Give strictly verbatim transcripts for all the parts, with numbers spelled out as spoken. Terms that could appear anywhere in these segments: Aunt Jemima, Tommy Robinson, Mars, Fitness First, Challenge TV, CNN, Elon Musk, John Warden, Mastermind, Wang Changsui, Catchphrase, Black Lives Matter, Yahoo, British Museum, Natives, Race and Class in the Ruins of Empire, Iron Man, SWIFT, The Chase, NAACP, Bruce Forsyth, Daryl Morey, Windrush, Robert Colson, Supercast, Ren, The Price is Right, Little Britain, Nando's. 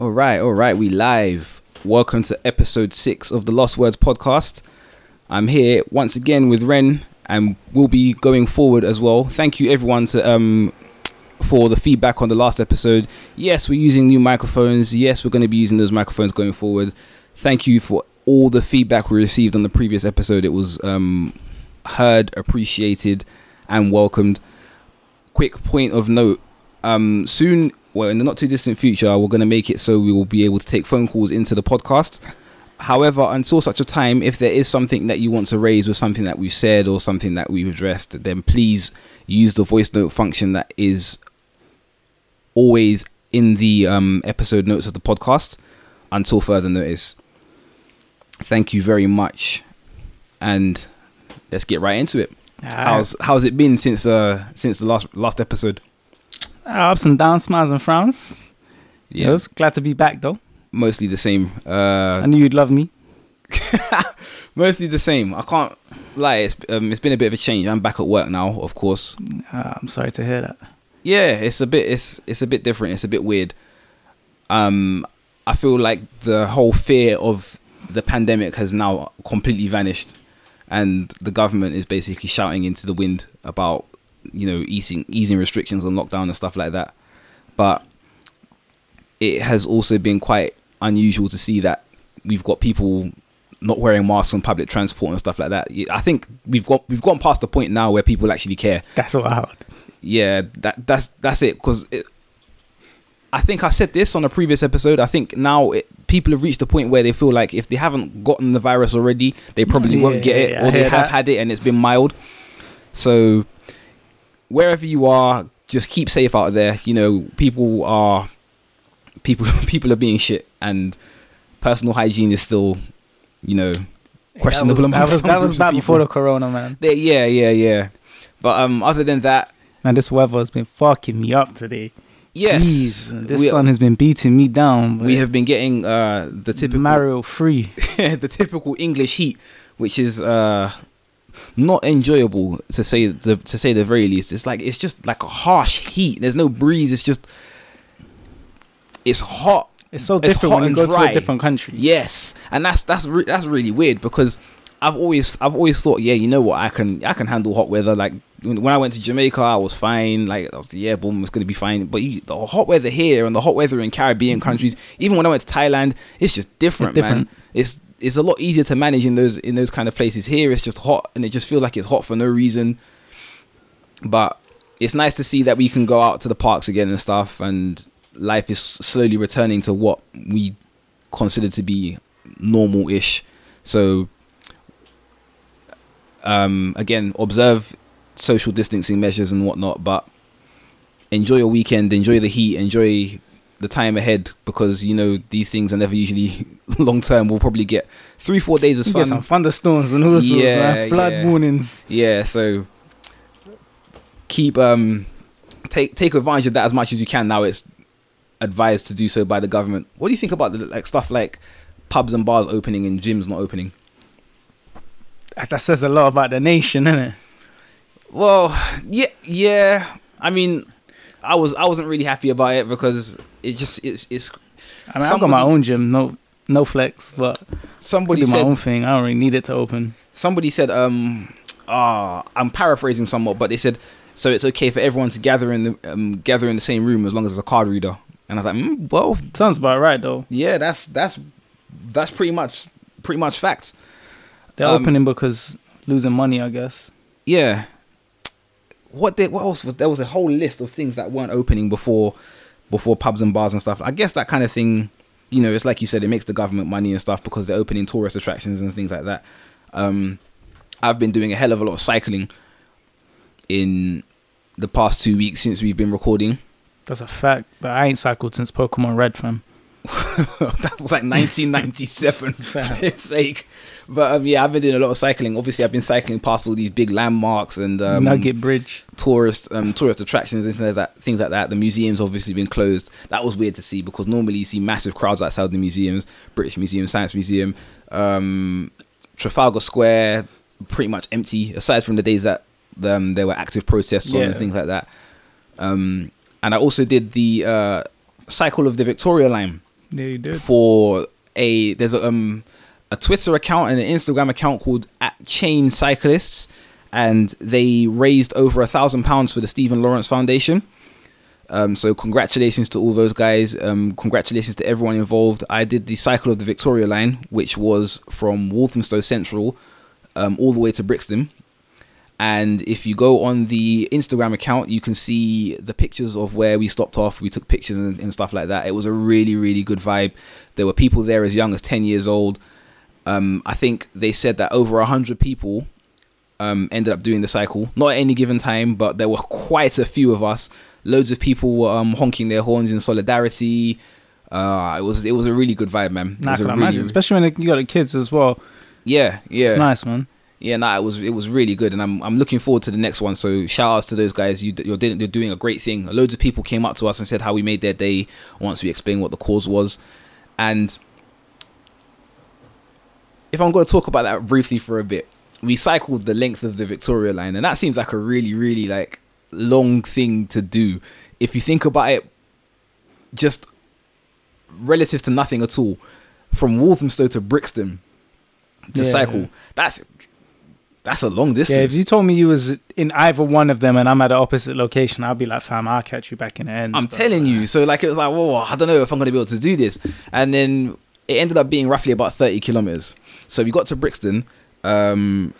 All right, all right, we live. Welcome to episode six of the Lost Words podcast. I'm here once again with Ren, and we'll be going forward as well. Thank you everyone to um for the feedback on the last episode. Yes, we're using new microphones. Yes, we're going to be using those microphones going forward. Thank you for all the feedback we received on the previous episode. It was um heard, appreciated, and welcomed. Quick point of note: um soon. Well, in the not too distant future, we're going to make it so we will be able to take phone calls into the podcast. However, until such a time, if there is something that you want to raise with something that we've said or something that we've addressed, then please use the voice note function that is always in the um, episode notes of the podcast until further notice. Thank you very much. And let's get right into it. Uh, how's how's it been since uh since the last last episode? Ups and downs, smiles and frowns. Yeah, I was glad to be back though. Mostly the same. Uh, I knew you'd love me. Mostly the same. I can't lie. It's um, it's been a bit of a change. I'm back at work now, of course. Uh, I'm sorry to hear that. Yeah, it's a bit. It's it's a bit different. It's a bit weird. Um, I feel like the whole fear of the pandemic has now completely vanished, and the government is basically shouting into the wind about, you know, easing easing restrictions on lockdown and stuff like that. But it has also been quite unusual to see that we've got people not wearing masks on public transport and stuff like that. I think we've got we've gone past the point now where people actually care. That's what I heard. Yeah, that that's that's it. Because I think I said this on a previous episode. I think now it, people have reached the point where they feel like if they haven't gotten the virus already, they probably yeah, won't get it, yeah, or they that. have had it and it's been mild. So wherever you are, just keep safe out there. You know, people are people. People are being shit, and personal hygiene is still, you know, questionable. That was, that was, that was back before the corona, man. They, yeah, yeah, yeah. But um, other than that, man, this weather has been fucking me up today. Yes, Jeez, this we, sun has been beating me down. We have been getting uh the typical Mario free, the typical English heat, which is uh. not enjoyable to say the, to say the very least. It's like it's just like a harsh heat. There's no breeze. It's just it's hot. It's so different it's when you go dry. to a different country. Yes, and that's that's re- that's really weird because I've always I've always thought, yeah, you know what, I can I can handle hot weather. Like when, when I went to Jamaica, I was fine. Like I was yeah, boom, it's gonna be fine. But you, the hot weather here and the hot weather in Caribbean countries, even when I went to Thailand, it's just different, it's different. man. It's It's a lot easier to manage in those in those kind of places. Here, it's just hot, and it just feels like it's hot for no reason. But it's nice to see that we can go out to the parks again and stuff, and life is slowly returning to what we consider to be normal-ish. So, um, again, observe social distancing measures and whatnot, but enjoy your weekend, enjoy the heat, enjoy the time ahead, because you know these things are never usually long term. We'll probably get three, four days of sun, get some thunderstorms and all sorts, yeah, and flood yeah. warnings. Yeah, so keep um take take advantage of that as much as you can. Now it's advised to do so by the government. What do you think about the, like stuff like pubs and bars opening and gyms not opening? That says a lot about the nation, innit? Well, yeah, yeah. I mean, I was I wasn't really happy about it because it just it's it's. I mean, I've got my own gym, no no flex, but somebody said my own thing. I don't really need it to open. Somebody said, um, ah, oh, I'm paraphrasing somewhat, but they said so it's okay for everyone to gather in the um, gather in the same room as long as there's a card reader. And I was like, mm, well, sounds about right though. Yeah, that's that's that's pretty much pretty much facts. They're um, opening because losing money, I guess. Yeah. What did what else was there was a whole list of things that weren't opening before before pubs and bars and stuff. I guess that kind of thing, you know, it's like you said, it makes the government money and stuff because they're opening tourist attractions and things like that. Um, I've been doing a hell of a lot of cycling in the past two weeks since we've been recording. That's a fact, but I ain't cycled since Pokemon Red, fam. That was like nineteen ninety-seven for his sake. But um, yeah, I've been doing a lot of cycling. Obviously, I've been cycling past all these big landmarks and um, Nugget Bridge, tourist um, tourist attractions and things like, things like that. The museum's obviously been closed. That was weird to see because normally you see massive crowds outside the museums. British Museum, Science Museum, um, Trafalgar Square, pretty much empty aside from the days that um, there were active protests on yeah. and things like that. Um, and I also did the uh, cycle of the Victoria Line, Yeah, you did. For a there's a um a Twitter account and an Instagram account called at Chain Cyclists, and they raised over a thousand pounds for the Stephen Lawrence Foundation. Um, so congratulations to all those guys. Um, congratulations to everyone involved. I did the cycle of the Victoria Line, which was from Walthamstow Central um, all the way to Brixton. And if you go on the Instagram account, you can see the pictures of where we stopped off. We took pictures and, and stuff like that. It was a really, really good vibe. There were people there as young as ten years old. Um, I think they said that over one hundred people um, ended up doing the cycle. Not at any given time, but there were quite a few of us. Loads of people were um, honking their horns in solidarity. Uh, it was it was a really good vibe, man. Nah, I can really, imagine, especially when you got the kids as well. Yeah, yeah, it's nice, man. Yeah, nah, it was it was really good, and I'm I'm looking forward to the next one. So shout outs to those guys. You you're you're doing a great thing. Loads of people came up to us and said how we made their day once we explained what the cause was. And if I'm going to talk about that briefly for a bit, we cycled the length of the Victoria Line, and that seems like a really really like. long thing to do if you think about it, just relative to nothing at all. From Walthamstow to Brixton to yeah. cycle, that's that's a long distance. Yeah, if you told me you was in either one of them and I'm at the opposite location, I'll be like, fam, I'll catch you back in the end. I'm but, telling you. So like it was like, whoa, I don't know if I'm gonna be able to do this. And then it ended up being roughly about thirty kilometers. So we got to Brixton, um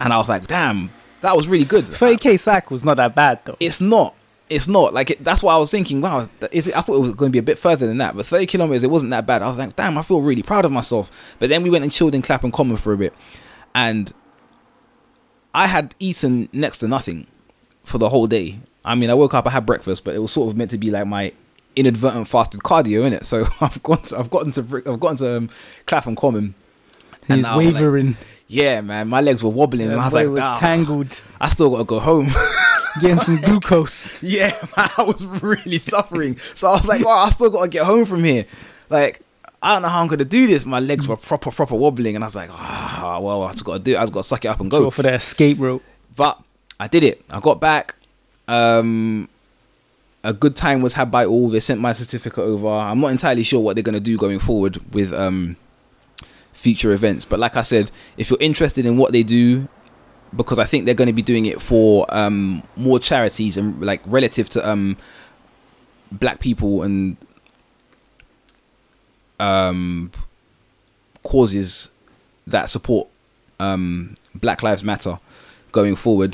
and I was like, damn, that was really good. thirty k cycle's not that bad though. It's not. It's not. Like it, that's why I was thinking, wow, is it, I thought it was going to be a bit further than that. But thirty kilometers, it wasn't that bad. I was like, damn, I feel really proud of myself. But then we went and chilled in Clapham Common for a bit. And I had eaten next to nothing for the whole day. I mean, I woke up, I had breakfast, but it was sort of meant to be like my inadvertent fasted cardio, innit? So I've gone to, I've gotten to I've gotten to um, Clapham Common. He's and wavering. Like, yeah, man, my legs were wobbling, yeah, and I was like, was nah, tangled. I still gotta go home. Getting some glucose. Yeah, man, I was really suffering. So I was like, wow, I still gotta get home from here. Like, I don't know how I'm gonna do this. My legs were proper, proper wobbling, and I was like, ah, oh, well, I just gotta do it. I just gotta suck it up and go. Sure, for the escape route. But I did it. I got back. Um, a good time was had by all. They sent my certificate over. I'm not entirely sure what they're gonna do going forward with um. future events, but like I said, if you're interested in what they do, because I think they're going to be doing it for um more charities and like relative to um black people and um causes that support um Black Lives Matter going forward.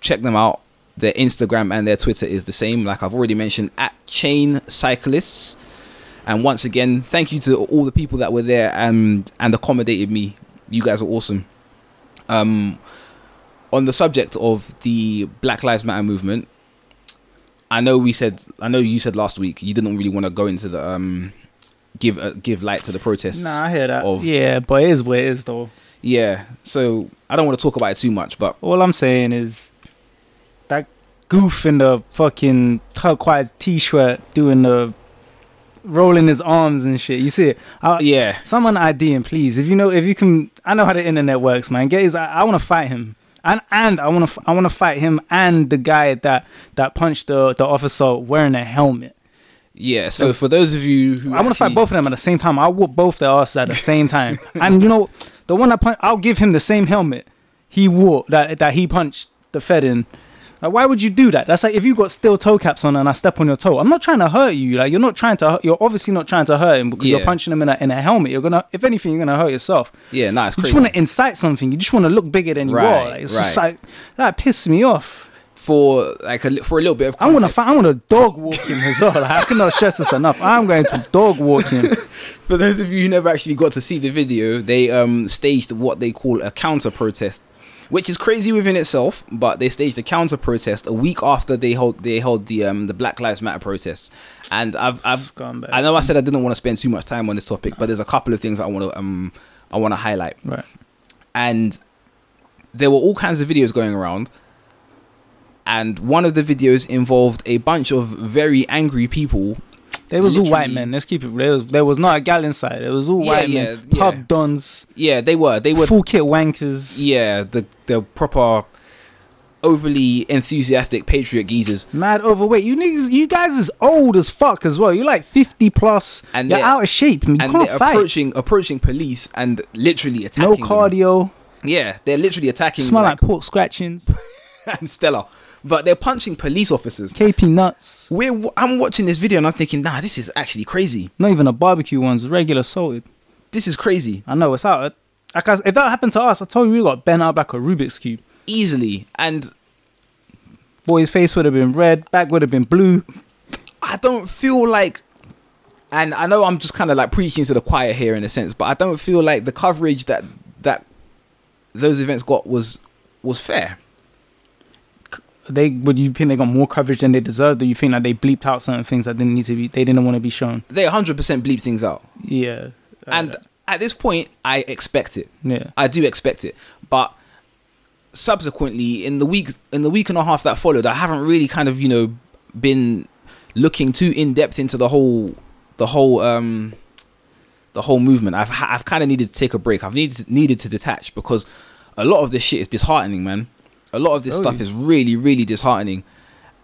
Check them out. Their Instagram and their Twitter is the same, like I've already mentioned, at Chain Cyclists. And once again, thank you to all the people that were there and and accommodated me. You guys are awesome. Um, on the subject of the Black Lives Matter movement, I know we said, I know you said last week you didn't really want to go into the um, give uh, give light to the protests. Nah, I hear that. Of, yeah, but it is what it is, though. Yeah, so I don't want to talk about it too much, but all I'm saying is that goof in the fucking turquoise t-shirt doing the. Rolling his arms and shit. You see it? I, yeah. Someone I D him, please. If you know, if you can, I know how the internet works, man. Get his. I, I want to fight him, and and I want to, I want to fight him and the guy that that punched the the officer wearing a helmet. Yeah. So, so for those of you, who I want to fight both of them at the same time. I'll whoop both their asses at the same time. And you know, the one I punch, I'll give him the same helmet he wore that that he punched the Fed in. Like, why would you do that? That's like if you got steel toe caps on and I step on your toe. I'm not trying to hurt you. Like, you're not trying to. You're obviously not trying to hurt him because yeah. you're punching him in a in a helmet. You're gonna, if anything, you're gonna hurt yourself. Yeah, nah, it's you crazy. Just want to incite something. You just want to look bigger than you right, are. Like, it's right. Just like that pisses me off. For like a, for a little bit of context. I want to. I want to dog walk him as well. Like, I cannot stress this enough. I'm going to dog walk him. For those of you who never actually got to see the video, they um staged what they call a counter protest. Which is crazy within itself, but they staged a counter protest a week after they hold they held the um the Black Lives Matter protests. And I've I've back, I know man. I said I didn't want to spend too much time on this topic, no. but there's a couple of things I want to um I want to highlight. Right. And there were all kinds of videos going around, and one of the videos involved a bunch of very angry people. They was Literally. all white men. Let's keep it real. There was not a gal inside. It was all yeah, white yeah, men. Pub yeah. dons. Yeah, they were. They were full kit wankers. Yeah, the the proper overly enthusiastic patriot geezers. Mad overweight. You niggas, you guys is old as fuck as well. You're like fifty plus. And you're out of shape. You and can't they're fight. Approaching, approaching police and literally attacking. No cardio. Them. Yeah, they're literally attacking. Smell like, like pork scratchings. And Stella. But they're punching police officers. K P nuts. We're w- I'm watching this video and I'm thinking, nah, this is actually crazy. Not even a barbecue one's regular salted. This is crazy. I know, it's out. Like I, if that happened to us, I told you we got bent out like a Rubik's Cube. Easily. And boy's face would have been red, back would have been blue. I don't feel like, and I know I'm just kind of like preaching to the choir here in a sense, but I don't feel like the coverage that that those events got was was fair. They would you think they got more coverage than they deserved? Do you think that they bleeped out certain things that didn't need to be? They didn't want to be shown. They one hundred percent bleep things out. Yeah, and at this point, I expect it. Yeah, I do expect it. But subsequently, in the week, in the week and a half that followed, I haven't really kind of you know been looking too in depth into the whole, the whole, um, the whole movement. I've I've kind of needed to take a break. I've needed needed to detach because a lot of this shit is disheartening, man. A lot of this oh, stuff is really, really disheartening.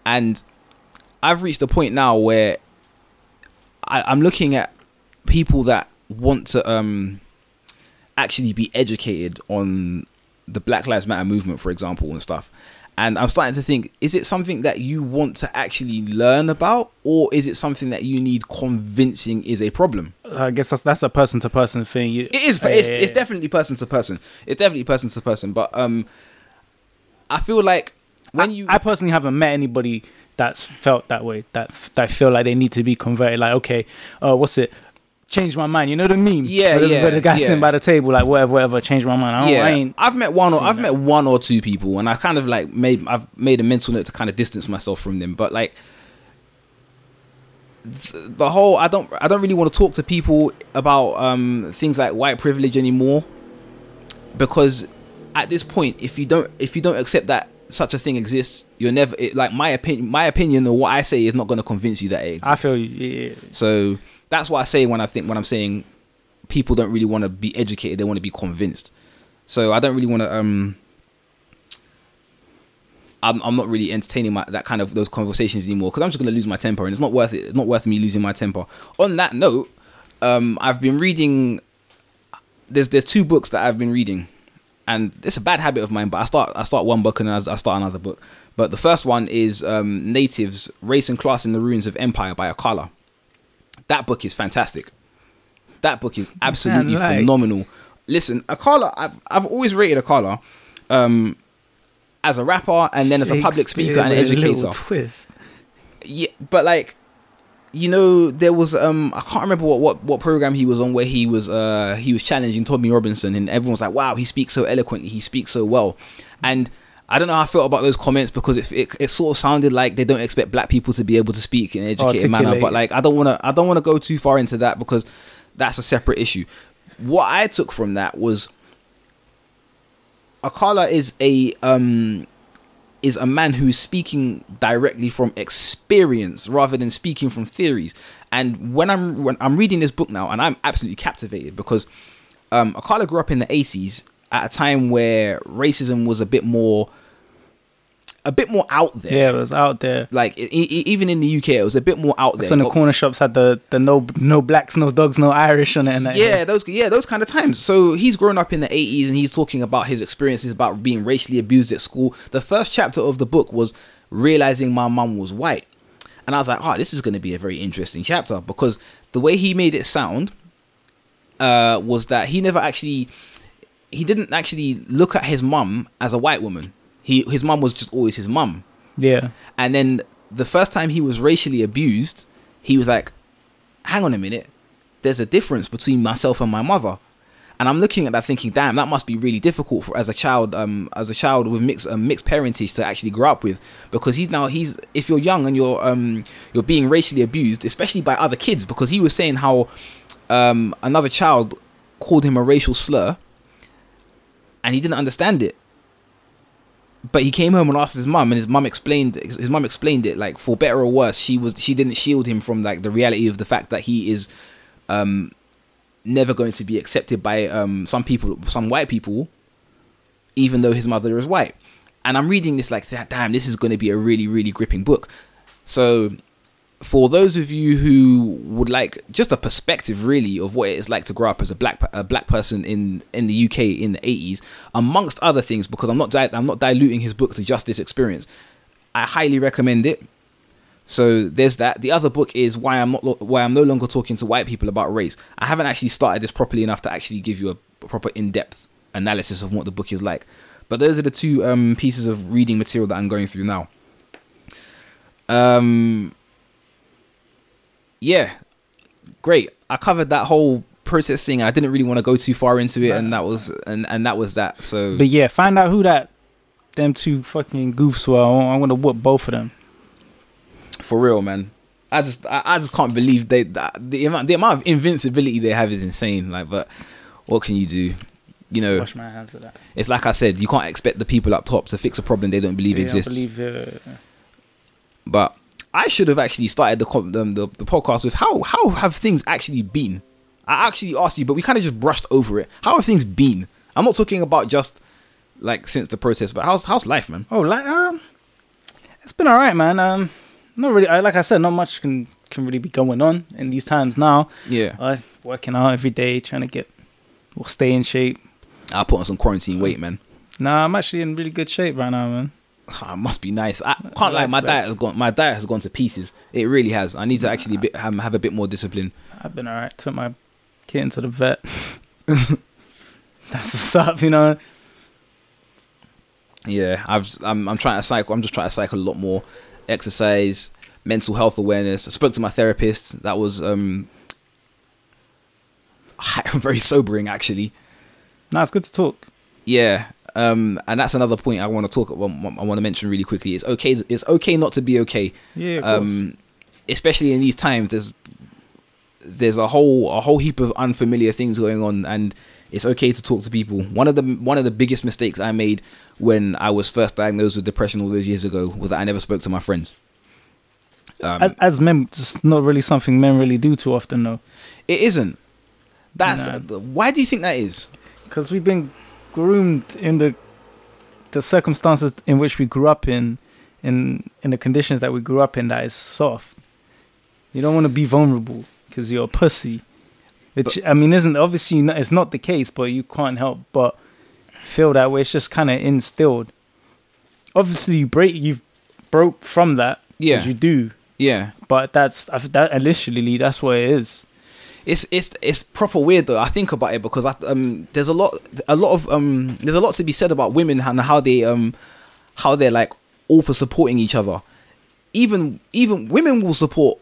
And I've reached a point now where I, I'm looking at people that want to um, actually be educated on the Black Lives Matter movement, for example, and stuff. And I'm starting to think, is it something that you want to actually learn about? Or is it something that you need convincing is a problem? I guess that's that's a person-to-person thing. You, it is. But yeah, it's, yeah, yeah. it's definitely person-to-person. It's definitely person-to-person. But... um. I feel like when you... I, I personally haven't met anybody that's felt that way, that that feel like they need to be converted. Like, okay, uh, what's it? Change my mind. You know the meme? Yeah, where yeah. Where the guy yeah. sitting by the table, like, whatever, whatever, change my mind. I don't, yeah. I ain't I've met one or I've that. met one or two people, and I've kind of, like, made I've made a mental note to kind of distance myself from them. But, like, the whole... I don't, I don't really want to talk to people about um, things like white privilege anymore because... At this point, if you don't, if you don't accept that such a thing exists, you're never it, like my opinion. My opinion or what I say is not going to convince you that it exists. I feel you. Yeah. So that's what I say when I think when I'm saying people don't really want to be educated; they want to be convinced. So I don't really want to. Um, I'm I'm not really entertaining my, that kind of those conversations anymore because I'm just going to lose my temper, and it's not worth it. It's not worth me losing my temper. On that note, um, I've been reading. There's there's two books that I've been reading. And it's a bad habit of mine, but I start I start one book and I, I start another book. But the first one is um, Natives, Race and Class in the Ruins of Empire by Akala. That book is fantastic. That book is absolutely Man, like. phenomenal. Listen, Akala, I've, I've always rated Akala um, as a rapper and then as a public speaker and an educator. Twist. Yeah, but like, you know, there was um I can't remember what, what, what program he was on where he was uh he was challenging Tommy Robinson and everyone was like, wow, he speaks so eloquently, he speaks so well. And I don't know how I felt about those comments because it it, it sort of sounded like they don't expect black people to be able to speak in an educated Articulate. manner. But like I don't wanna I don't wanna go too far into that because that's a separate issue. What I took from that was Akala is a um is a man who's speaking directly from experience rather than speaking from theories. And when I'm when I'm reading this book now, and I'm absolutely captivated because um, Akala grew up in the eighties at a time where racism was a bit more, a bit more out there. Yeah, it was out there. Like it, it, even in the U K, it was a bit more out there. That's when the corner shops had the the no no blacks, no dogs, no Irish on it. And that, yeah, yeah, those yeah those kind of times. So he's grown up in the eighties, and he's talking about his experiences about being racially abused at school. The first chapter of the book was realizing my mum was white, and I was like, oh, this is going to be a very interesting chapter because the way he made it sound uh, was that he never actually he didn't actually look at his mum as a white woman. He, his mum was just always his mum. Yeah. And then the first time he was racially abused, he was like, hang on a minute. There's a difference between myself and my mother. And I'm looking at that thinking, damn, that must be really difficult for as a child, um, as a child with mixed um, mixed parentage to actually grow up with. Because he's now, he's if you're young and you're um you're being racially abused, especially by other kids, because he was saying how um another child called him a racial slur and he didn't understand it. But he came home and asked his mum, and his mum explained. His mum explained it like for better or worse. She was she didn't shield him from like the reality of the fact that he is um, never going to be accepted by um, some people, some white people, even though his mother is white. And I'm reading this like, damn, this is going to be a really, really gripping book. So for those of you who would like just a perspective, really, of what it is like to grow up as a black a black person in, in the U K in the eighties, amongst other things, because I'm not I'm not diluting his book to just this experience, I highly recommend it. So there's that. The other book is Why I'm Not Why I'm No Longer Talking to White People About Race. I haven't actually started this properly enough to actually give you a proper in-depth analysis of what the book is like. But those are the two um, pieces of reading material that I'm going through now. Um, yeah, great. I covered that whole protest thing, and I didn't really want to go too far into it, and that was and, and that was that. So, but yeah, find out who that them two fucking goofs were. I'm gonna whoop both of them. For real, man. I just I, I just can't believe they that, the amount the amount of invincibility they have is insane. Like, but what can you do? You know, wash my hands of that. It's like I said, you can't expect the people up top to fix a problem they don't believe yeah, exists. I believe, uh, but I should have actually started the, um, the the podcast with how how have things actually been? I actually asked you, but we kind of just brushed over it. How have things been? I'm not talking about just like since the protest, but how's how's life, man? Oh, like um, it's been all right, man. Um, not really. I, like I said, not much can can really be going on in these times now. Yeah, uh, working out every day, trying to get or stay in shape. I put on some quarantine weight, man. Nah, I'm actually in really good shape right now, man. I must be nice. I can't lie. My diet has gone. My diet has gone to pieces. It really has. I need to actually be, have, have a bit more discipline. I've been alright. Took my kitten to the vet. That's what's up, you know. Yeah, I've. I'm. I'm trying to cycle. I'm just trying to cycle a lot more. Exercise, mental health awareness. I spoke to my therapist. That was um, very sobering, actually. No, it's good to talk. Yeah, um, and that's another point I want to talk. I want to mention really quickly. It's okay. It's okay not to be okay. Yeah, of um, course. Especially in these times, there's there's a whole a whole heap of unfamiliar things going on, and it's okay to talk to people. One of the one of the biggest mistakes I made when I was first diagnosed with depression all those years ago was that I never spoke to my friends. Um, as, as men, it's not really something men really do too often, though. It isn't. That's nah. Why do you think that is? Because we've been groomed in the the circumstances in which we grew up in, in, in the conditions that we grew up in, that is soft. You don't want to be vulnerable because you're a pussy. Which, but, I mean, isn't obviously not, it's not the case, but you can't help but feel that way. It's just kind of instilled. Obviously, you break, you've broke from that. Yeah, you do. Yeah, but that's that. Initially, that's what it is. It's it's it's proper weird though. I think about it because I, um there's a lot a lot of um there's a lot to be said about women and how they um how they're like all for supporting each other. Even even women will support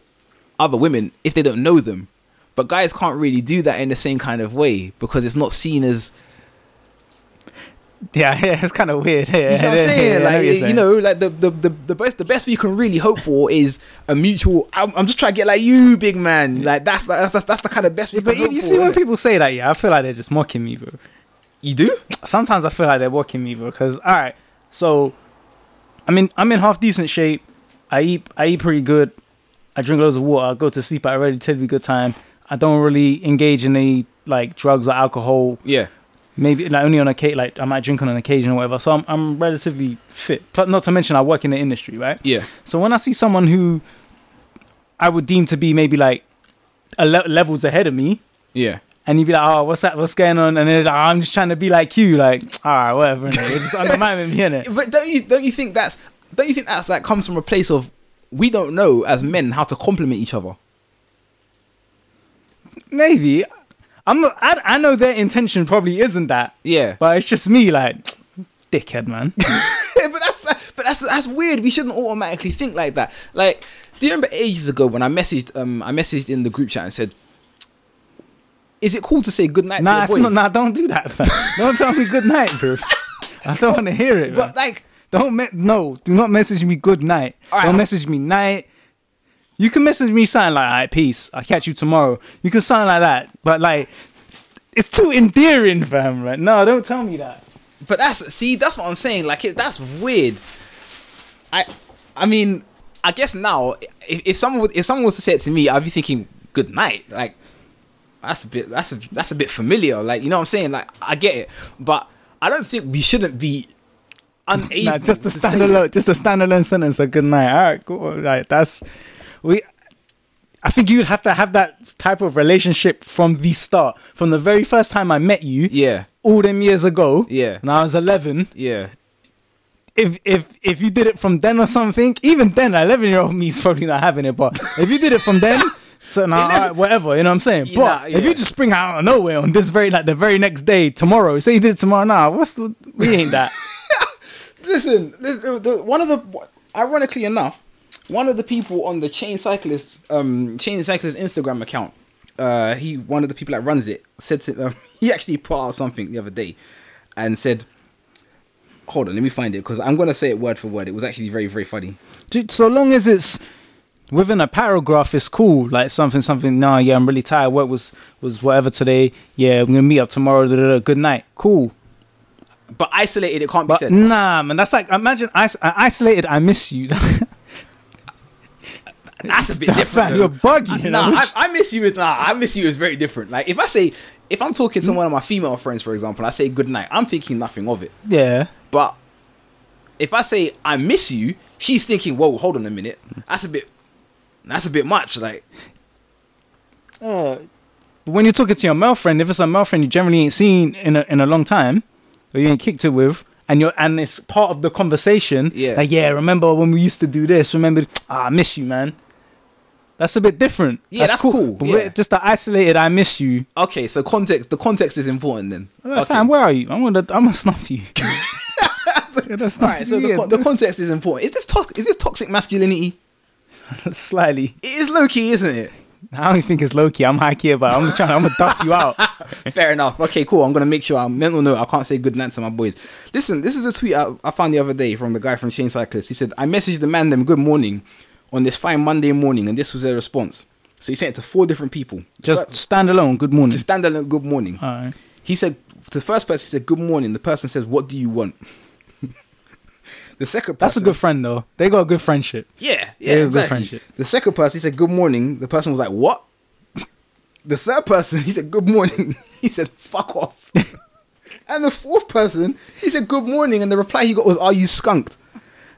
other women if they don't know them, but guys can't really do that in the same kind of way because it's not seen as. Yeah, yeah, it's kind of weird. Yeah. You see what I'm saying? Yeah, like, know saying. You know, like the, the, the, the best the best we can really hope for is a mutual. I'm, I'm just trying to get like you, big man. Like that's that's that's, that's the kind of best we can. But hope you see for, when people say that, yeah, I feel like they're just mocking me, bro. You do? Sometimes I feel like they're mocking me, bro. Because all right, so I mean, I'm in half decent shape. I eat I eat pretty good. I drink loads of water. I go to sleep at a relatively good time. I don't really engage in any like drugs or alcohol. Yeah. Maybe like only on occasion, like I might drink on an occasion or whatever. So I'm I'm relatively fit. Not to mention I work in the industry, right? Yeah. So when I see someone who I would deem to be maybe like a le- levels ahead of me, yeah, and you'd be like, oh, what's that? What's going on? And then like, oh, I'm just trying to be like you, like all right, whatever. You're just undermining me, innit? But don't you don't you think that's don't you think that's that comes from a place of we don't know as men how to compliment each other? Maybe. I'm not, I, I know their intention probably isn't that. Yeah. But it's just me like, dickhead, man. yeah, but that's but that's that's weird. We shouldn't automatically think like that. Like, do you remember ages ago when I messaged um I messaged in the group chat and said, is it cool to say goodnight nah, to your boys? Not, nah, don't do that, fam. Don't tell me goodnight, bro. I don't want to hear it, bro. But like don't me- no, do not message me goodnight. Right, don't I'm- message me night. You can message me something like, all right, peace. I'll catch you tomorrow. You can sound like that. But, like, it's too endearing, fam, right? No, don't tell me that. But that's, see, that's what I'm saying. Like, it, that's weird. I I mean, I guess now, if, if someone was, if someone was to say it to me, I'd be thinking, good night. Like, that's a bit, that's a, that's a bit familiar. Like, you know what I'm saying? Like, I get it. But I don't think we shouldn't be... uneven. Nah, just a standalone, just a standalone sentence. A good night. All right, cool. Like that's we. I think you would have to have that type of relationship from the start, from the very first time I met you. Yeah. All them years ago. Yeah. When I was eleven. Yeah. If if if you did it from then or something, even then, eleven-year-old me's probably not having it. But if you did it from then. So now, nah, right, whatever, you know what I'm saying? Yeah, but nah, yeah. if you just spring out of nowhere on this very, like the very next day, tomorrow, say you did it tomorrow, nah, what's the, we ain't that. Listen, listen, one of the, ironically enough, one of the people on the Chain Cyclists, um, Chain Cyclists Instagram account, uh, he, one of the people that runs it, said to, um, he actually put out something the other day and said, hold on, let me find it, because I'm going to say it word for word. It was actually very, very funny. Dude, so long as it's within a paragraph, it's cool. Like something, something. Nah, yeah, I'm really tired. Work was was whatever today. Yeah, I'm gonna meet up tomorrow. Da, da, da, good night. Cool. But isolated, it can't but be said. Nah, man, that's like imagine is- isolated. I miss you. That's a bit different. You're buggy. I, nah, I, I miss you is nah, I miss you is very different. Like if I say if I'm talking to one of my female friends, for example, I say good night. I'm thinking nothing of it. Yeah. But if I say I miss you, she's thinking, whoa, hold on a minute. That's a bit. That's a bit much, like. Uh, when you're talking to your male friend, if it's a male friend you generally ain't seen in a in a long time, or you ain't kicked it with, and you're and it's part of the conversation. Yeah. Like, yeah, remember when we used to do this? Remember? Ah, I miss you, man. That's a bit different. Yeah, that's, that's cool. cool. But yeah. Just the isolated, I miss you. Okay, so context. The context is important then. Well, okay. Fam, where are you? I'm gonna I'm gonna snuff you. That's right. So the, the context is important. Is this to- is this toxic masculinity? Slightly. It is low-key, isn't it? I don't think it's low-key. I'm high-key, but I'm trying to I'm gonna duff you out. Fair enough. Okay, cool. I'm going to make sure I'm mental note. I can't say good night to my boys. Listen, this is a tweet I, I found the other day from the guy from Chain Cyclists. He said, I messaged the man them good morning on this fine Monday morning, and this was their response. So he sent it to four different people. Just standalone good morning. Just standalone good morning. All right. He said, to the first person, he said, good morning. The person says, what do you want? The second person, that's a good friend though. They got a good friendship. Yeah, yeah, they exactly. Good friendship. The second person, he said good morning. The person was like, what? The third person, he said good morning. He said fuck off. And the fourth person, he said good morning, and the reply he got was, are you skunked?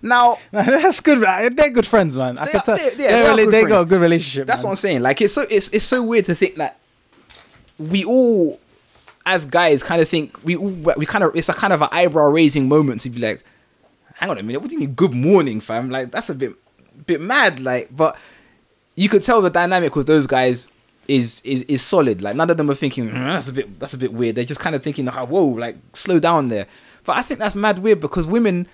Now that's good. They're good friends, man. I can tell. They, they, they, really, they got a good relationship. That's man. What I'm saying. Like it's so it's it's so weird to think that we all as guys kind of think we all, we kind of it's a kind of an eyebrow raising moment to be like. Hang on a minute, what do you mean good morning, fam? Like, that's a bit bit mad, like, but you could tell the dynamic with those guys is is, is solid. Like, none of them are thinking, mm, that's a bit that's a bit weird. They're just kind of thinking, oh, whoa, like, slow down there. But I think that's mad weird because women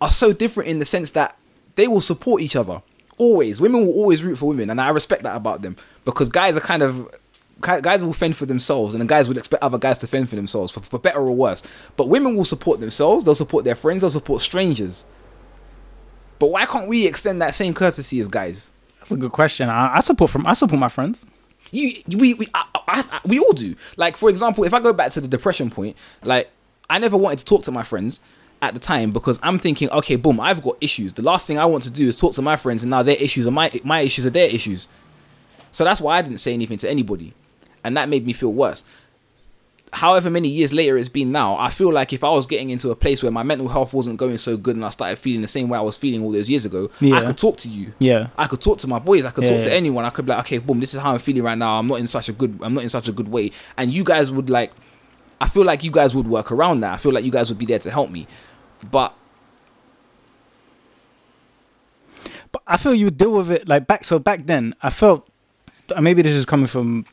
are so different in the sense that they will support each other. Always. Women will always root for women, and I respect that about them because guys are kind of... Guys will fend for themselves, and the guys would expect other guys to fend for themselves, for, for better or worse. But women will support themselves, they'll support their friends, they'll support strangers. But why can't we extend that same courtesy as guys? That's a good question. I, I support from I support my friends. You, we, we, I, I, I, we all do. Like for example, if I go back to the depression point, like I never wanted to talk to my friends at the time because I'm thinking, okay, boom, I've got issues. The last thing I want to do is talk to my friends, and now their issues are my my issues are their issues. So that's why I didn't say anything to anybody. And that made me feel worse. However many years later it's been now, I feel like if I was getting into a place where my mental health wasn't going so good and I started feeling the same way I was feeling all those years ago, yeah. I could talk to you. Yeah. I could talk to my boys. I could yeah, talk yeah. to anyone. I could be like, okay, boom, this is how I'm feeling right now. I'm not in such a good, I'm not in such a good way. And you guys would like, I feel like you guys would work around that. I feel like you guys would be there to help me. But But I feel you deal with it like back, so back then I felt, maybe this is coming from,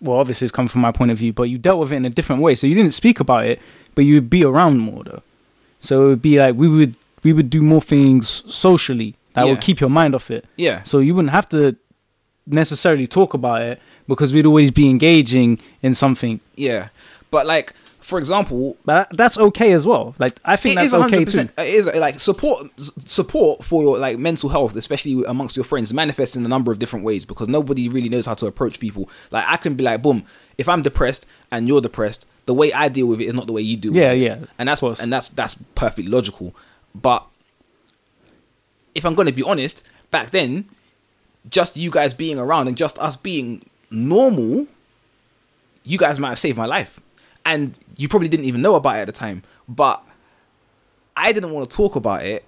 well, obviously it's coming from my point of view, but you dealt with it in a different way. So you didn't speak about it, but you would be around more though. So it would be like we would we would do more things socially that yeah. would keep your mind off it. Yeah. So you wouldn't have to necessarily talk about it because we'd always be engaging in something. Yeah. But like, for example, but that's okay as well. Like I think that's okay too. It is like support support for your like mental health, especially amongst your friends, manifests in a number of different ways because nobody really knows how to approach people. Like I can be like, boom, if I'm depressed and you're depressed, the way I deal with it is not the way you do. Yeah, with yeah, it. And that's what and that's that's perfectly logical. But if I'm going to be honest, back then, just you guys being around and just us being normal, you guys might have saved my life. And you probably didn't even know about it at the time, but I didn't want to talk about it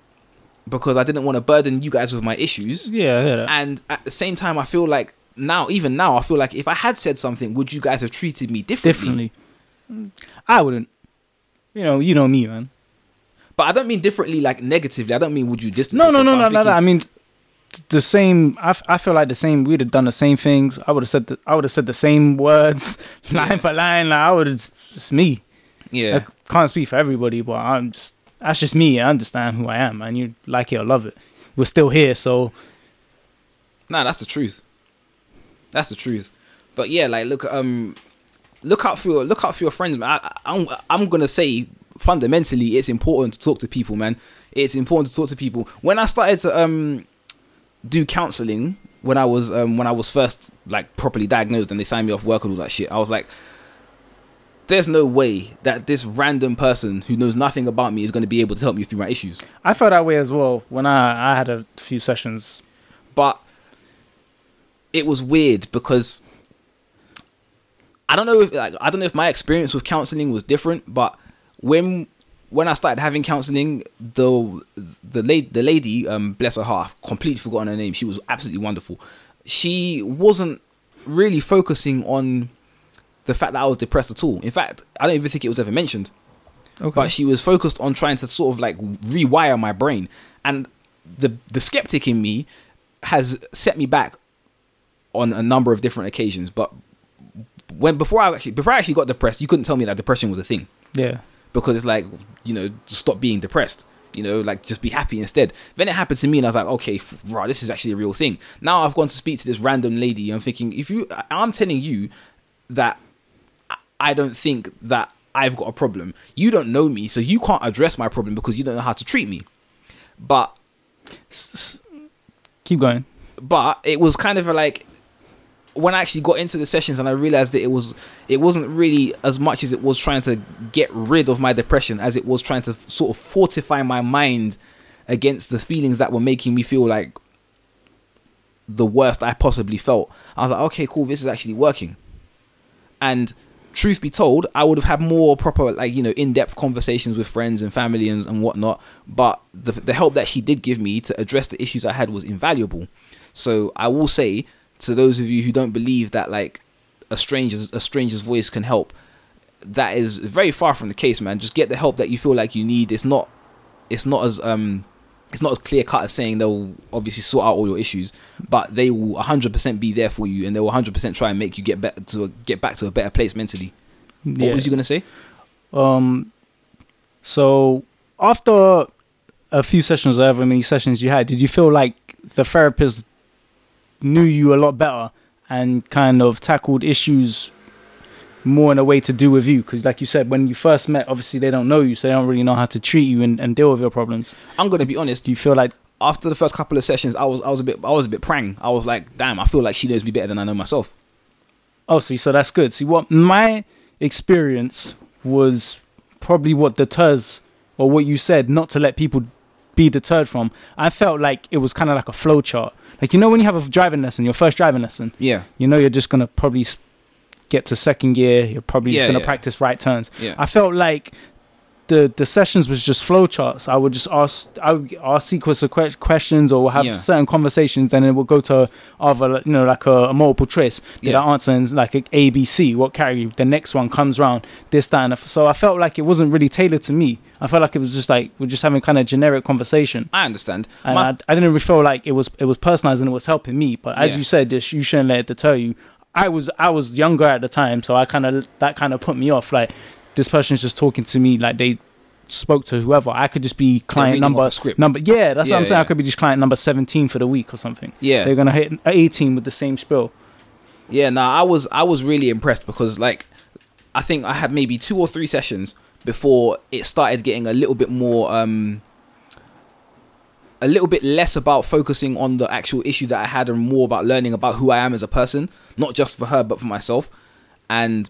because I didn't want to burden you guys with my issues. Yeah, I hear that. And at the same time, I feel like now, even now, I feel like if I had said something, would you guys have treated me differently? Differently. I wouldn't. You know, you know me, man. But I don't mean differently, like negatively. I don't mean would you distance yourself? No, no, no, no, no, no. I mean the same. I, I feel like the same. We'd have done the same things. I would have said. The, I would have said the same words, yeah. line for line. Like I would. It's just me. Yeah. I can't speak for everybody, but I'm just. That's just me. I understand who I am, man. You like it or love it. We're still here, so. Nah, that's the truth. That's the truth. But yeah, like look, um, look out for your, look out for your friends, man. I, I'm, I'm gonna say. Fundamentally, it's important to talk to people, man. It's important to talk to people. When I started to um do counselling, when I was um when I was first like properly diagnosed and they signed me off work and all that shit, I was like, there's no way that this random person who knows nothing about me is going to be able to help me through my issues. I felt that way as well when I I had a few sessions, but it was weird because I don't know if like I don't know if my experience with counselling was different, but When when I started having counselling, the the lady, the lady um, bless her heart, I've completely forgotten her name. She was absolutely wonderful. She wasn't really focusing on the fact that I was depressed at all. In fact, I don't even think it was ever mentioned. Okay. But she was focused on trying to sort of like rewire my brain. And the the skeptic in me has set me back on a number of different occasions. But when before I actually before I actually got depressed, you couldn't tell me that depression was a thing. Yeah. Because it's like, you know, stop being depressed, you know, like just be happy instead. Then it happened to me and I was like, okay, f- right, this is actually a real thing. Now I've gone to speak to this random lady. I'm thinking, if you, I'm telling you that I don't think that I've got a problem. You don't know me, so you can't address my problem because you don't know how to treat me. But keep going. But it was kind of like, when I actually got into the sessions and I realized that it was, it wasn't really as much as it was trying to get rid of my depression as it was trying to sort of fortify my mind against the feelings that were making me feel like the worst I possibly felt. I was like, okay, cool, this is actually working. And truth be told, I would have had more proper, like, you know, in-depth conversations with friends and family and, and whatnot. But the, the help that she did give me to address the issues I had was invaluable. So I will say, to those of you who don't believe that like a stranger's a stranger's voice can help, that is very far from the case, man. Just get the help that you feel like you need. It's not, it's not as um, it's not as clear cut as saying they'll obviously sort out all your issues, but they will one hundred percent be there for you, and they will one hundred percent try and make you get back to get back to a better place mentally. Yeah. What was you gonna say? Um, so after a few sessions, however many sessions you had, did you feel like the therapist knew you a lot better and kind of tackled issues more in a way to do with you? Because like you said, when you first met, obviously they don't know you, so they don't really know how to treat you and, and deal with your problems. I'm gonna be honest, do you feel like after the first couple of sessions I was I was a bit I was a bit prang. I was like, damn, I feel like she knows me better than I know myself. Oh, see, so that's good. See, what my experience was probably what deters, or what you said not to let people be deterred from, I felt like it was kind of like a flow chart. Like, you know, when you have a driving lesson, your first driving lesson, yeah, you know, you're just going to probably get to second gear. You're probably yeah, just going to yeah. practice right turns. Yeah. I felt like the the sessions was just flow charts. I would just ask, I would ask sequence of que- questions or have yeah. certain conversations, and it would go to other, you know, like a, a multiple choice. Did yeah. I answer in like A, B, C? What category? The next one comes round, this, that, and the f- so I felt like it wasn't really tailored to me. I felt like it was just like, we're just having kind of generic conversation. I understand. And My- I, I didn't really feel like it was, it was personalized and it was helping me. But as yeah. you said, you shouldn't let it deter you. I was, I was younger at the time, so I kind of, that kind of put me off. Like, this person's just talking to me like they spoke to whoever. I could just be client number number. Yeah, that's yeah, what I'm saying. Yeah. I could be just client number seventeen for the week or something. Yeah, they're gonna hit eighteen with the same spill. Yeah, no, nah, I was I was really impressed because like I think I had maybe two or three sessions before it started getting a little bit more, um, a little bit less about focusing on the actual issue that I had and more about learning about who I am as a person, not just for her but for myself. And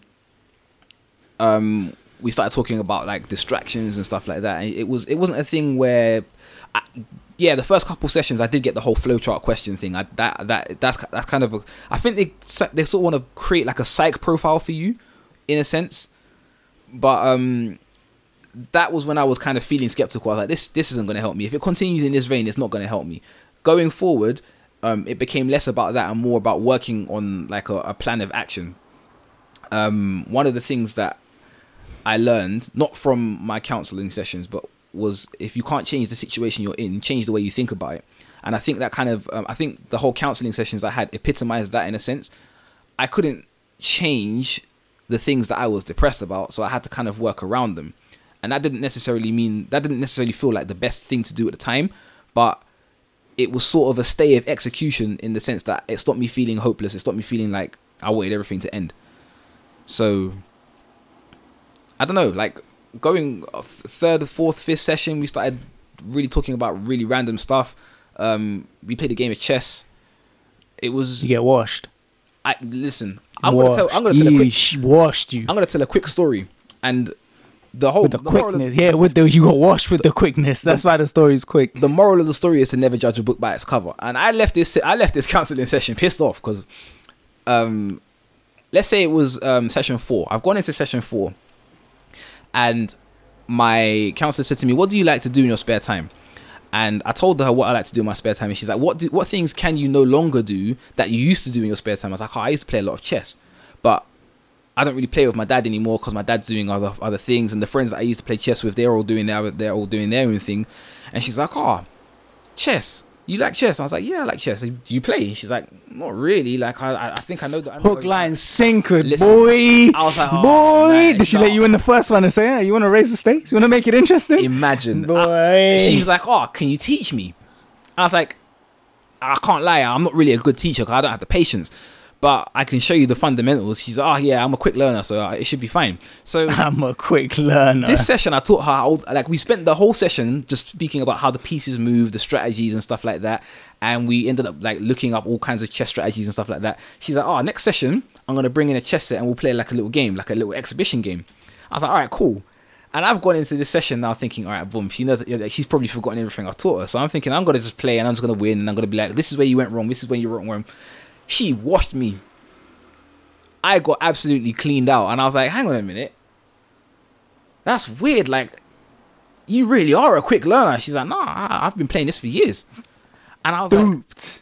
Um, we started talking about like distractions and stuff like that. And it was it wasn't a thing where, I, yeah, the first couple sessions I did get the whole flowchart question thing. I, that that that's that's kind of a, I think they they sort of want to create like a psych profile for you, in a sense. But um, that was when I was kind of feeling skeptical. I was like, this this isn't going to help me. If it continues in this vein, it's not going to help me. Going forward, um, it became less about that and more about working on like a, a plan of action. Um, one of the things that I learned, not from my counselling sessions, but was if you can't change the situation you're in, change the way you think about it. And I think that kind of, um, I think the whole counselling sessions I had epitomised that in a sense. I couldn't change the things that I was depressed about, so I had to kind of work around them. And that didn't necessarily mean, that didn't necessarily feel like the best thing to do at the time, but it was sort of a stay of execution in the sense that it stopped me feeling hopeless. It stopped me feeling like I wanted everything to end. So, I don't know, like going third, fourth, fifth session, we started really talking about really random stuff. Um, we played a game of chess. It was... You get washed. I, listen, I'm going to tell, I'm gonna tell a quick... Washed you. I'm going to tell a quick story. And the whole... With the, the quickness. Of, yeah, with the, you got washed with the, the quickness. That's the, why the story is quick. The moral of the story is to never judge a book by its cover. And I left this I left this counselling session pissed off because... Um, let's say it was um, session four. I've gone into session four. And my counselor said to me, what do you like to do in your spare time? And I told her what I like to do in my spare time. And she's like, what do, what things can you no longer do that you used to do in your spare time? I was like, oh, I used to play a lot of chess. But I don't really play with my dad anymore because my dad's doing other other things. And the friends that I used to play chess with, they're all doing their, they're all doing their own thing. And she's like, oh, chess. You like chess? I was like, yeah, I like chess. Do you play? She's like, not really. Like, I, I think I know that. I know Hook, line, sinker, boy. I was like, oh, boy. Man, did she no. let you in the first one and say, yeah, you want to raise the stakes? You want to make it interesting? Imagine. Boy. I, she's like, oh, can you teach me? I was like, I can't lie. I'm not really a good teacher because I don't have the patience. But I can show you the fundamentals. She's like, oh, yeah, I'm a quick learner, so it should be fine. So I'm a quick learner. This session, I taught her how, old, like, we spent the whole session just speaking about how the pieces move, the strategies and stuff like that. And we ended up, like, looking up all kinds of chess strategies and stuff like that. She's like, oh, next session, I'm going to bring in a chess set and we'll play, like, a little game, like a little exhibition game. I was like, all right, cool. And I've gone into this session now thinking, all right, boom, she knows she's probably forgotten everything I taught her. So I'm thinking, I'm going to just play and I'm just going to win and I'm going to be like, this is where you went wrong. This is where you went wrong. She washed me. I got absolutely cleaned out. And I was like, hang on a minute. That's weird. Like, you really are a quick learner. She's like, nah, I- I've been playing this for years. And I was Booped.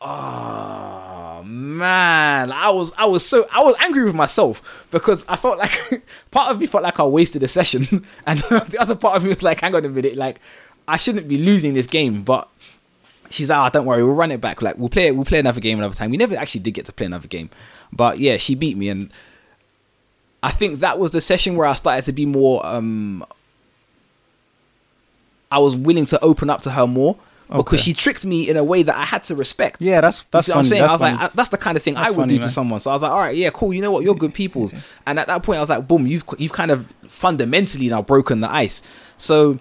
like, oh, man. I was I was so, I was angry with myself because I felt like, part of me felt like I wasted a session. And the other part of me was like, hang on a minute. Like, I shouldn't be losing this game, but she's like, oh, don't worry, we'll run it back. Like, we'll play we'll play another game another time. We never actually did get to play another game. But yeah, she beat me. And I think that was the session where I started to be more... Um, I was willing to open up to her more okay. because she tricked me in a way that I had to respect. Yeah, that's that's what I'm saying. That's I was funny. like, I, that's the kind of thing that's I would funny, do to man. someone. So I was like, all right, yeah, cool. You know what? You're good people. And at that point, I was like, boom, you've you've kind of fundamentally now broken the ice. So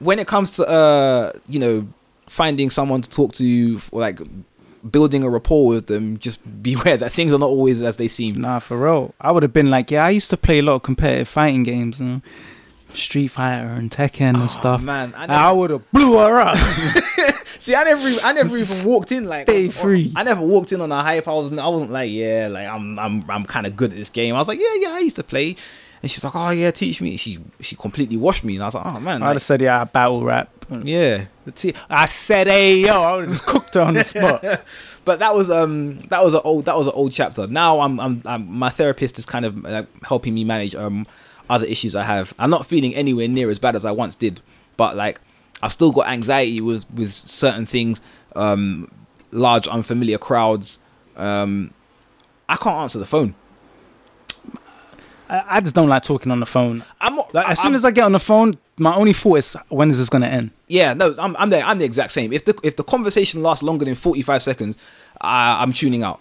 when it comes to, uh, you know... finding someone to talk to, or like building a rapport with them, just beware that things are not always as they seem. Nah, for real. I would have been like, yeah, I used to play a lot of competitive fighting games, you know? Street Fighter and Tekken and oh, stuff. Man, I, I would have blew her up. See, I never, I never even walked in like day free. I never walked in on a hype. I wasn't, I wasn't like, yeah, like I'm, I'm, I'm kind of good at this game. I was like, yeah, yeah, I used to play. And she's like, oh yeah, teach me. She she completely washed me, and I was like, oh man. I'd like, have said, yeah, I battle rap. Yeah, the t- I said, hey yo, I would have cooked her on the spot. But that was um that was an old that was an old chapter. Now I'm I'm, I'm my therapist is kind of uh, helping me manage um other issues I have. I'm not feeling anywhere near as bad as I once did, but like I've still got anxiety with with certain things, um large unfamiliar crowds. Um, I can't answer the phone. I just don't like talking on the phone. I'm not, like, as soon I'm, as I get on the phone, my only thought is, when is this going to end? Yeah, no, I'm, I'm the I'm the exact same. If the if the conversation lasts longer than forty-five seconds, I, I'm tuning out.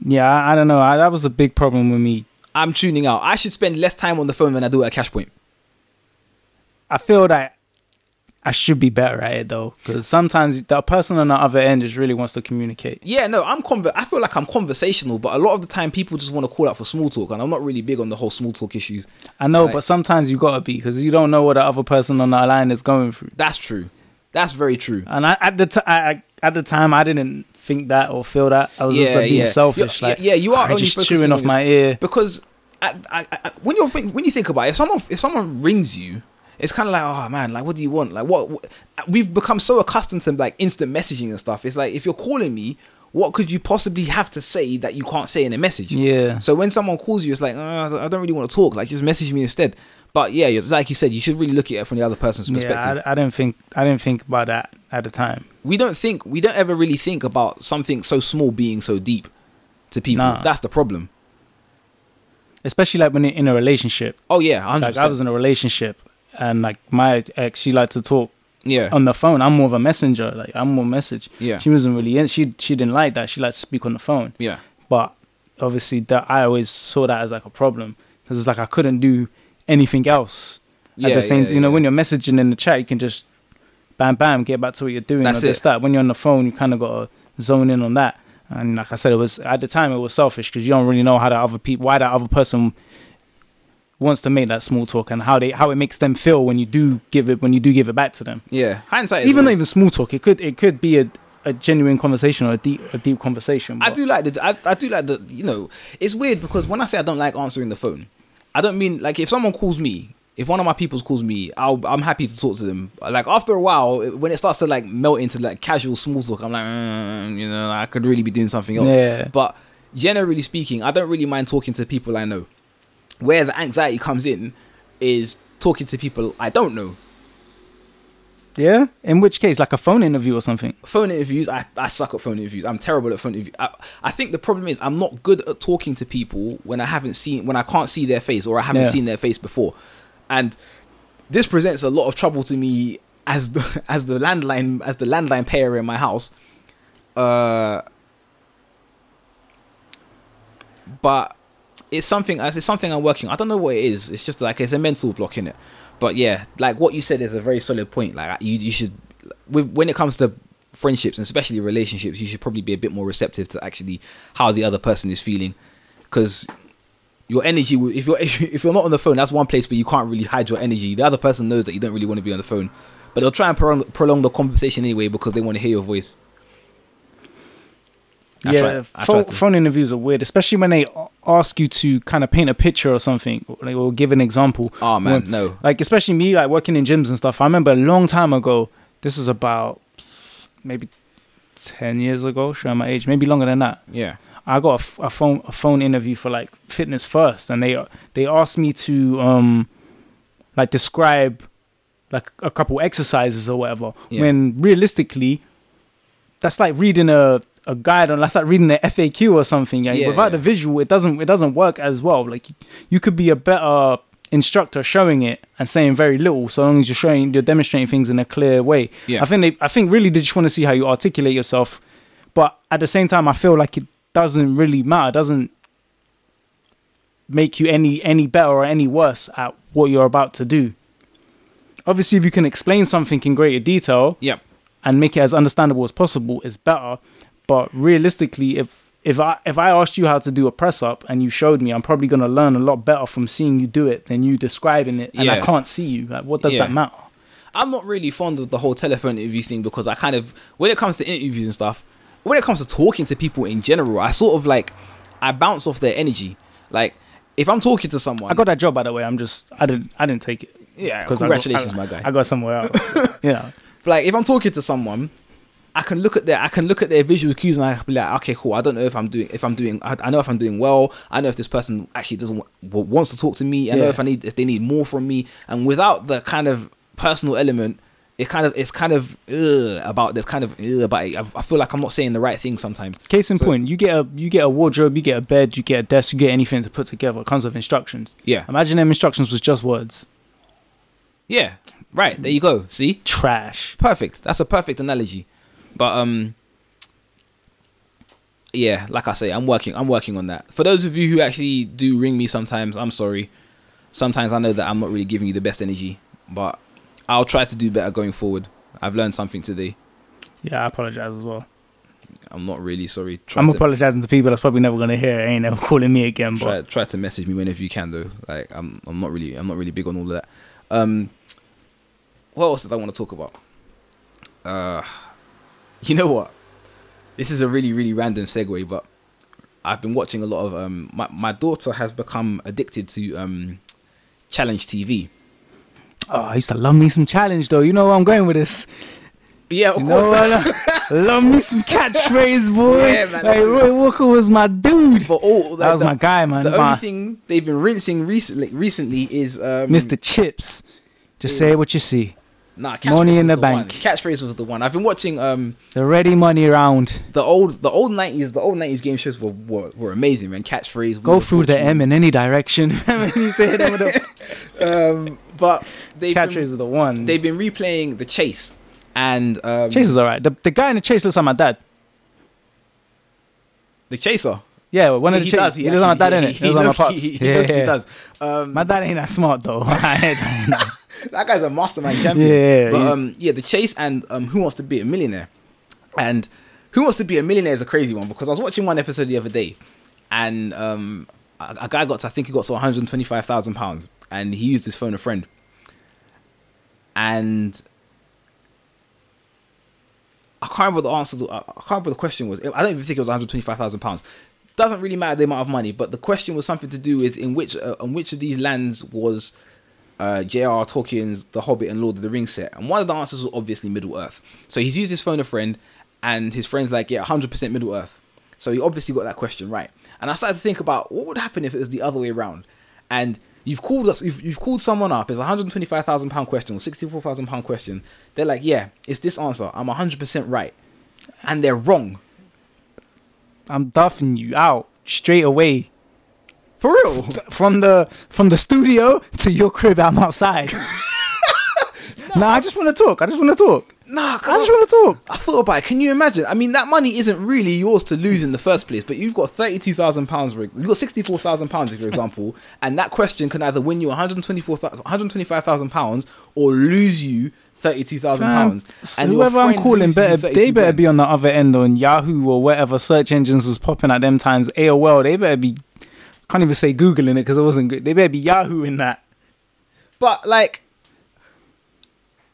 Yeah, I, I don't know. I, that was a big problem with me. I'm tuning out. I should spend less time on the phone than I do at Cash Point. I feel that I should be better at it though, because sometimes the person on the other end just really wants to communicate. Yeah, no, I'm conver- I feel like I'm conversational, but a lot of the time people just want to call out for small talk, and I'm not really big on the whole small talk issues. I know, like, but sometimes you gotta be, because you don't know what the other person on the line is going through. That's true. That's very true. And I, at the t- I, I, at the time, I didn't think that or feel that. I was yeah, just like being yeah. selfish. Like, yeah, yeah, you are I'm only just chewing off my ear because. I, I, I, when you think when you think about it, if someone if someone rings you, it's kind of like, oh man, like what do you want? Like what, what we've become so accustomed to like instant messaging and stuff. It's like if you're calling me, what could you possibly have to say that you can't say in a message? Yeah. So when someone calls you, it's like, oh, I don't really want to talk. Like just message me instead. But yeah, it's like you said, you should really look at it from the other person's perspective. Yeah, I, I don't think I didn't think about that at the time. We don't think we don't ever really think about something so small being so deep to people. Nah. That's the problem. Especially like when in a relationship. Oh yeah, one hundred percent. Like I was in a relationship, and like my ex, she liked to talk. Yeah. On the phone, I'm more of a messenger. Like I'm more message. Yeah. She wasn't really in. She she didn't like that. She liked to speak on the phone. Yeah. But obviously, that I always saw that as like a problem because it's like I couldn't do anything else yeah, at the same yeah, you know yeah. When you're messaging in the chat, you can just bam bam get back to what you're doing. That's or this, it. That. When you're on the phone, you kind of got to zone in on that. And like I said, it was at the time it was selfish because you don't really know how the other people why that other person wants to make that small talk and how they how it makes them feel when you do give it when you do give it back to them. Yeah, hindsight. Even though even small talk, it could it could be a, a genuine conversation or a deep a deep conversation. I do like the I, I do like the you know it's weird because when I say I don't like answering the phone. I don't mean, like, if someone calls me, if one of my people calls me, I'll, I'm happy to talk to them. Like, after a while, when it starts to, like, melt into, like, casual small talk, I'm like, mm, you know, I could really be doing something else. Yeah. But generally speaking, I don't really mind talking to people I know. Where the anxiety comes in is talking to people I don't know. Yeah? In which case, like a phone interview or something? Phone interviews, I, I suck at phone interviews. I'm terrible at phone interviews. I, I think the problem is I'm not good at talking to people when I haven't seen, when I can't see their face or I haven't yeah. seen their face before. And this presents a lot of trouble to me as the, as the landline, as the landline payer in my house. Uh, but it's something, it's something I'm working on. I don't know what it is. It's just like, it's a mental block, innit? But yeah, like what you said is a very solid point. Like you, you should, with, when it comes to friendships and especially relationships, you should probably be a bit more receptive to actually how the other person is feeling, because your energy, if you're if you're not on the phone, that's one place where you can't really hide your energy. The other person knows that you don't really want to be on the phone, but they'll try and prolong, prolong the conversation anyway because they want to hear your voice. I yeah, try, I phone, phone interviews are weird, especially when they ask you to kind of paint a picture or something, or, or give an example. Oh man, when, no! Like especially me, like working in gyms and stuff. I remember a long time ago. This is about maybe ten years ago, showing my age, maybe longer than that. Yeah, I got a, a phone a phone interview for like Fitness First, and they they asked me to um like describe like a couple exercises or whatever. Yeah. When realistically, that's like reading a. a guide on that's like reading the F A Q or something. Like, yeah, without yeah. the visual, it doesn't it doesn't work as well. Like you could be a better instructor showing it and saying very little, so long as you're showing you're demonstrating things in a clear way. Yeah. I think they I think really they just want to see how you articulate yourself. But at the same time I feel like it doesn't really matter, it doesn't make you any any better or any worse at what you're about to do. Obviously if you can explain something in greater detail yeah. and make it as understandable as possible, it's better. But realistically, if if I if I asked you how to do a press up and you showed me, I'm probably gonna learn a lot better from seeing you do it than you describing it. And yeah. I can't see you. Like, what does yeah. that matter? I'm not really fond of the whole telephone interview thing because I kind of, when it comes to interviews and stuff, when it comes to talking to people in general, I sort of like I bounce off their energy. Like if I'm talking to someone, I got that job by the way. I'm just I didn't I didn't take it. Yeah, congratulations, I got, I, my guy. I got somewhere else. yeah, like if I'm talking to someone. I can look at their I can look at their visual cues and I can be like, okay, cool. I don't know if I'm doing if I'm doing I, I know if I'm doing well. I know if this person actually doesn't w- wants to talk to me. I yeah. know if I need if they need more from me. And without the kind of personal element, it kind of it's kind of ugh, about this kind of ugh, about it. I, I feel like I'm not saying the right thing sometimes. Case in so, point, you get a you get a wardrobe, you get a bed, you get a desk, you get anything to put together. It comes with instructions. Yeah. Imagine them instructions was just words. Yeah. Right. There you go. See? Trash. Perfect. That's a perfect analogy. But um, yeah, like I say, I'm working. I'm working on that. For those of you who actually do ring me sometimes, I'm sorry. Sometimes I know that I'm not really giving you the best energy, but I'll try to do better going forward. I've learned something today. Yeah, I apologize as well. I'm not really sorry. Try I'm to, apologizing to people that's probably never gonna hear it. Ain't ever calling me again. Try, but try to message me whenever you can, though. Like I'm, I'm not really, I'm not really big on all of that. Um, what else did I want to talk about? Uh. You know what? This is a really, really random segue, but I've been watching a lot of um my, my daughter has become addicted to um challenge T V. Oh, I used to love me some challenge though. You know where I'm going with this. Yeah, of you course. Know, love me some Catchphrase, boy. Yeah, man, like Roy Walker was my dude. But all that, that was the, my guy, man. The my, only thing they've been rinsing recently, recently is um, Mister Chips. Just yeah. Say what you see. Nah, money in the, the bank. One. Catchphrase was the one. I've been watching um the Ready Money round. The old, the old nineties, the old nineties game shows were were, were amazing, man. Catchphrase. Go through the M in any direction. um, but Catchphrase is the one. They've been replaying The Chase. And um, Chase is alright. The the guy in The Chase looks like my dad. The Chaser. Yeah, one of he the Chasers. He, he looks like my dad, innit? He, he, he, like he, he, he, yeah, yeah. he does. Um, my dad ain't that smart though. That guy's a mastermind champion. Yeah, but yeah. um, yeah, The Chase and um, Who Wants to Be a Millionaire? And Who Wants to Be a Millionaire is a crazy one because I was watching one episode the other day, and um, a, a guy got to, I think he got to one hundred twenty-five thousand pounds, and he used his phone a friend, and I can't remember the answer. To, I can't remember the question was. I don't even think it was one hundred twenty-five thousand pounds. Doesn't really matter the amount of money, but the question was something to do with in which uh, on which of these lands was uh, J R R Tolkien's The Hobbit and Lord of the Rings set. And one of the answers was obviously Middle Earth. So he's used his phone a friend, and his friend's like, yeah, one hundred percent Middle Earth. So he obviously got that question right. And I started to think about what would happen if it was the other way around. And you've called us, you've, you've called someone up. It's a one hundred twenty-five thousand pounds question or sixty-four thousand pounds question. They're like, yeah, it's this answer. I'm one hundred percent right. And they're wrong. I'm duffing you out straight away. For real? From the from the studio to your crib, I'm outside. no, nah, I just want to talk. I just want to talk. Nah, I just want to talk. I thought about it. Can you imagine? I mean, that money isn't really yours to lose in the first place, but you've got thirty-two thousand pounds. You've got sixty-four thousand pounds, for example, and that question can either win you one hundred twenty-four, one hundred twenty-five thousand pounds, or lose you thirty-two thousand pounds. And whoever I'm calling, better they better grand. Be on the other end on Yahoo or whatever search engines was popping at them times. A O L, they better be. Can't even say Googling it because it wasn't good. They better be Yahoo in that. But like,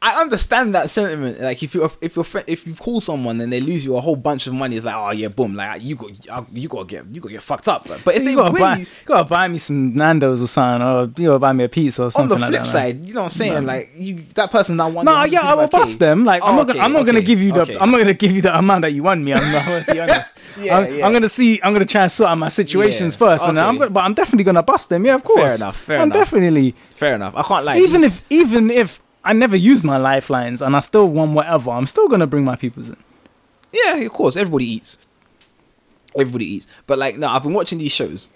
I understand that sentiment. Like, if you if you if you call someone and they lose you a whole bunch of money, it's like, oh yeah, boom, like you got you got to get you got to get fucked up. But if you they gotta win, buy, you gotta buy me some Nando's or something, or you gotta buy me a pizza or something. On the flip like that, side, man. You know what I'm saying? No. Like, you that person that won. No, nah, yeah, I will bust them. Like, oh, I'm not okay, gonna, I'm not okay, gonna give you the okay. I'm not gonna give you the amount that you won me. I'm not gonna be honest. yeah, I'm, yeah. I'm gonna see. I'm gonna try and sort out my situations yeah, first, okay. and I'm gonna, but I'm definitely gonna bust them. Yeah, of course. Fair enough. Fair I'm enough. I'm definitely fair enough. I can't lie. Even if even if. I never used my lifelines and I still won whatever. I'm still going to bring my peoples in. Yeah, of course. Everybody eats. Everybody eats. But like, no, I've been watching these shows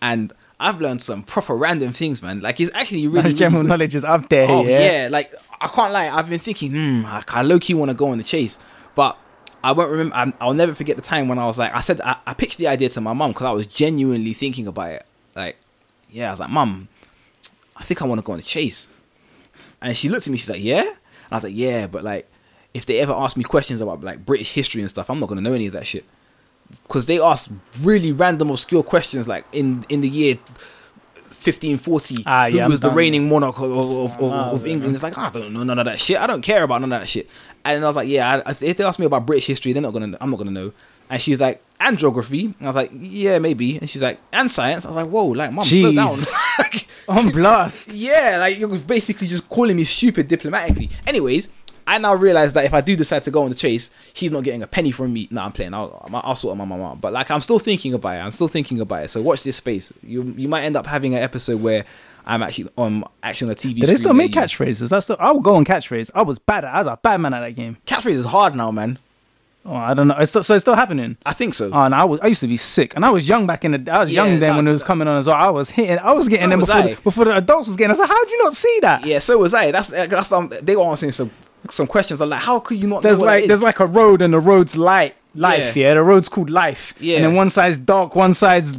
and I've learned some proper random things, man. Like, it's actually really... That's general really knowledge is up there. Oh, yeah. yeah. Like, I can't lie. I've been thinking, hmm, I low-key want to go on The Chase. But I won't remember... I'm, I'll never forget the time when I was like... I said... I, I pitched the idea to my mum because I was genuinely thinking about it. Like, yeah, I was like, Mum, I think I want to go on The Chase. And she looked at me, she's like, yeah? And I was like, yeah, but like, if they ever ask me questions about like British history and stuff, I'm not going to know any of that shit. Because they ask really random, obscure questions like in, in the year fifteen forty, ah, yeah, who was the reigning monarch of, of, of, oh, of England? It's like, I don't know none of that shit. I don't care about none of that shit. And I was like, yeah, I, if they ask me about British history, they're not going to, I'm not going to know. And she's like, and geography. And I was like, yeah, maybe. And she's like, and science. I was like, whoa, like, Mum, slow down. On blast. Yeah, like, you're basically just calling me stupid diplomatically. Anyways, I now realize that if I do decide to go on The Chase, she's not getting a penny from me. No, nah, I'm playing. I'll, I'll sort my mum out. But like, I'm still thinking about it. I'm still thinking about it. So watch this space. You you might end up having an episode where I'm actually on actually on a T V. Did they still make catchphrases? That's the, I'll go on Catchphrase. I was bad at. I was a bad man at that game. Catchphrase is hard now, man. Oh, I don't know. It's still, so it's still happening? I think so. Oh, and I was I used to be sick, and I was young back in the. I was yeah, young then nah, when it was nah. coming on as well. I was hitting. I was getting so them was before, the, before the adults was getting. I was like, how did you not see that? Yeah, so was I. That's that's um, they were answering some some questions. I'm like, how could you not? There's know what like there's like a road, and the road's light life. Yeah, yeah? The road's called life. Yeah, and then one side's dark, one side's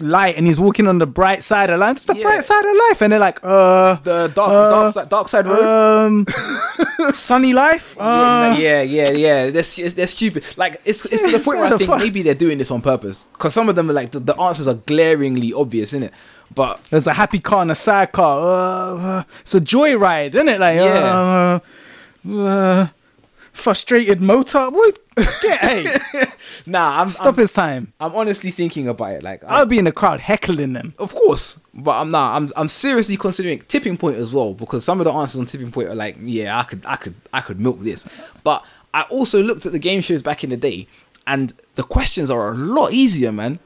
light, and he's walking on the bright side of life. It's the yeah. bright side of life, and they're like, uh, the dark, uh, dark side, dark side road, um, sunny life. Uh. Yeah, yeah, yeah. They're, they're stupid. Like, it's it's yeah, to the point where I think fuck? maybe they're doing this on purpose because some of them are like the, the answers are glaringly obvious, innit? But there's a happy car and a sad car. Uh, uh, it's a joyride, isn't it? Like, yeah. Uh, uh, frustrated motard. What? Get hey. Nah, I'm stop I'm, his time. I'm honestly thinking about it. Like, I'll be in the crowd heckling them, of course. But I'm not. Nah, I'm I'm seriously considering Tipping Point as well, because some of the answers on Tipping Point are like, yeah, I could, I could, I could milk this. But I also looked at the game shows back in the day, and the questions are a lot easier, man.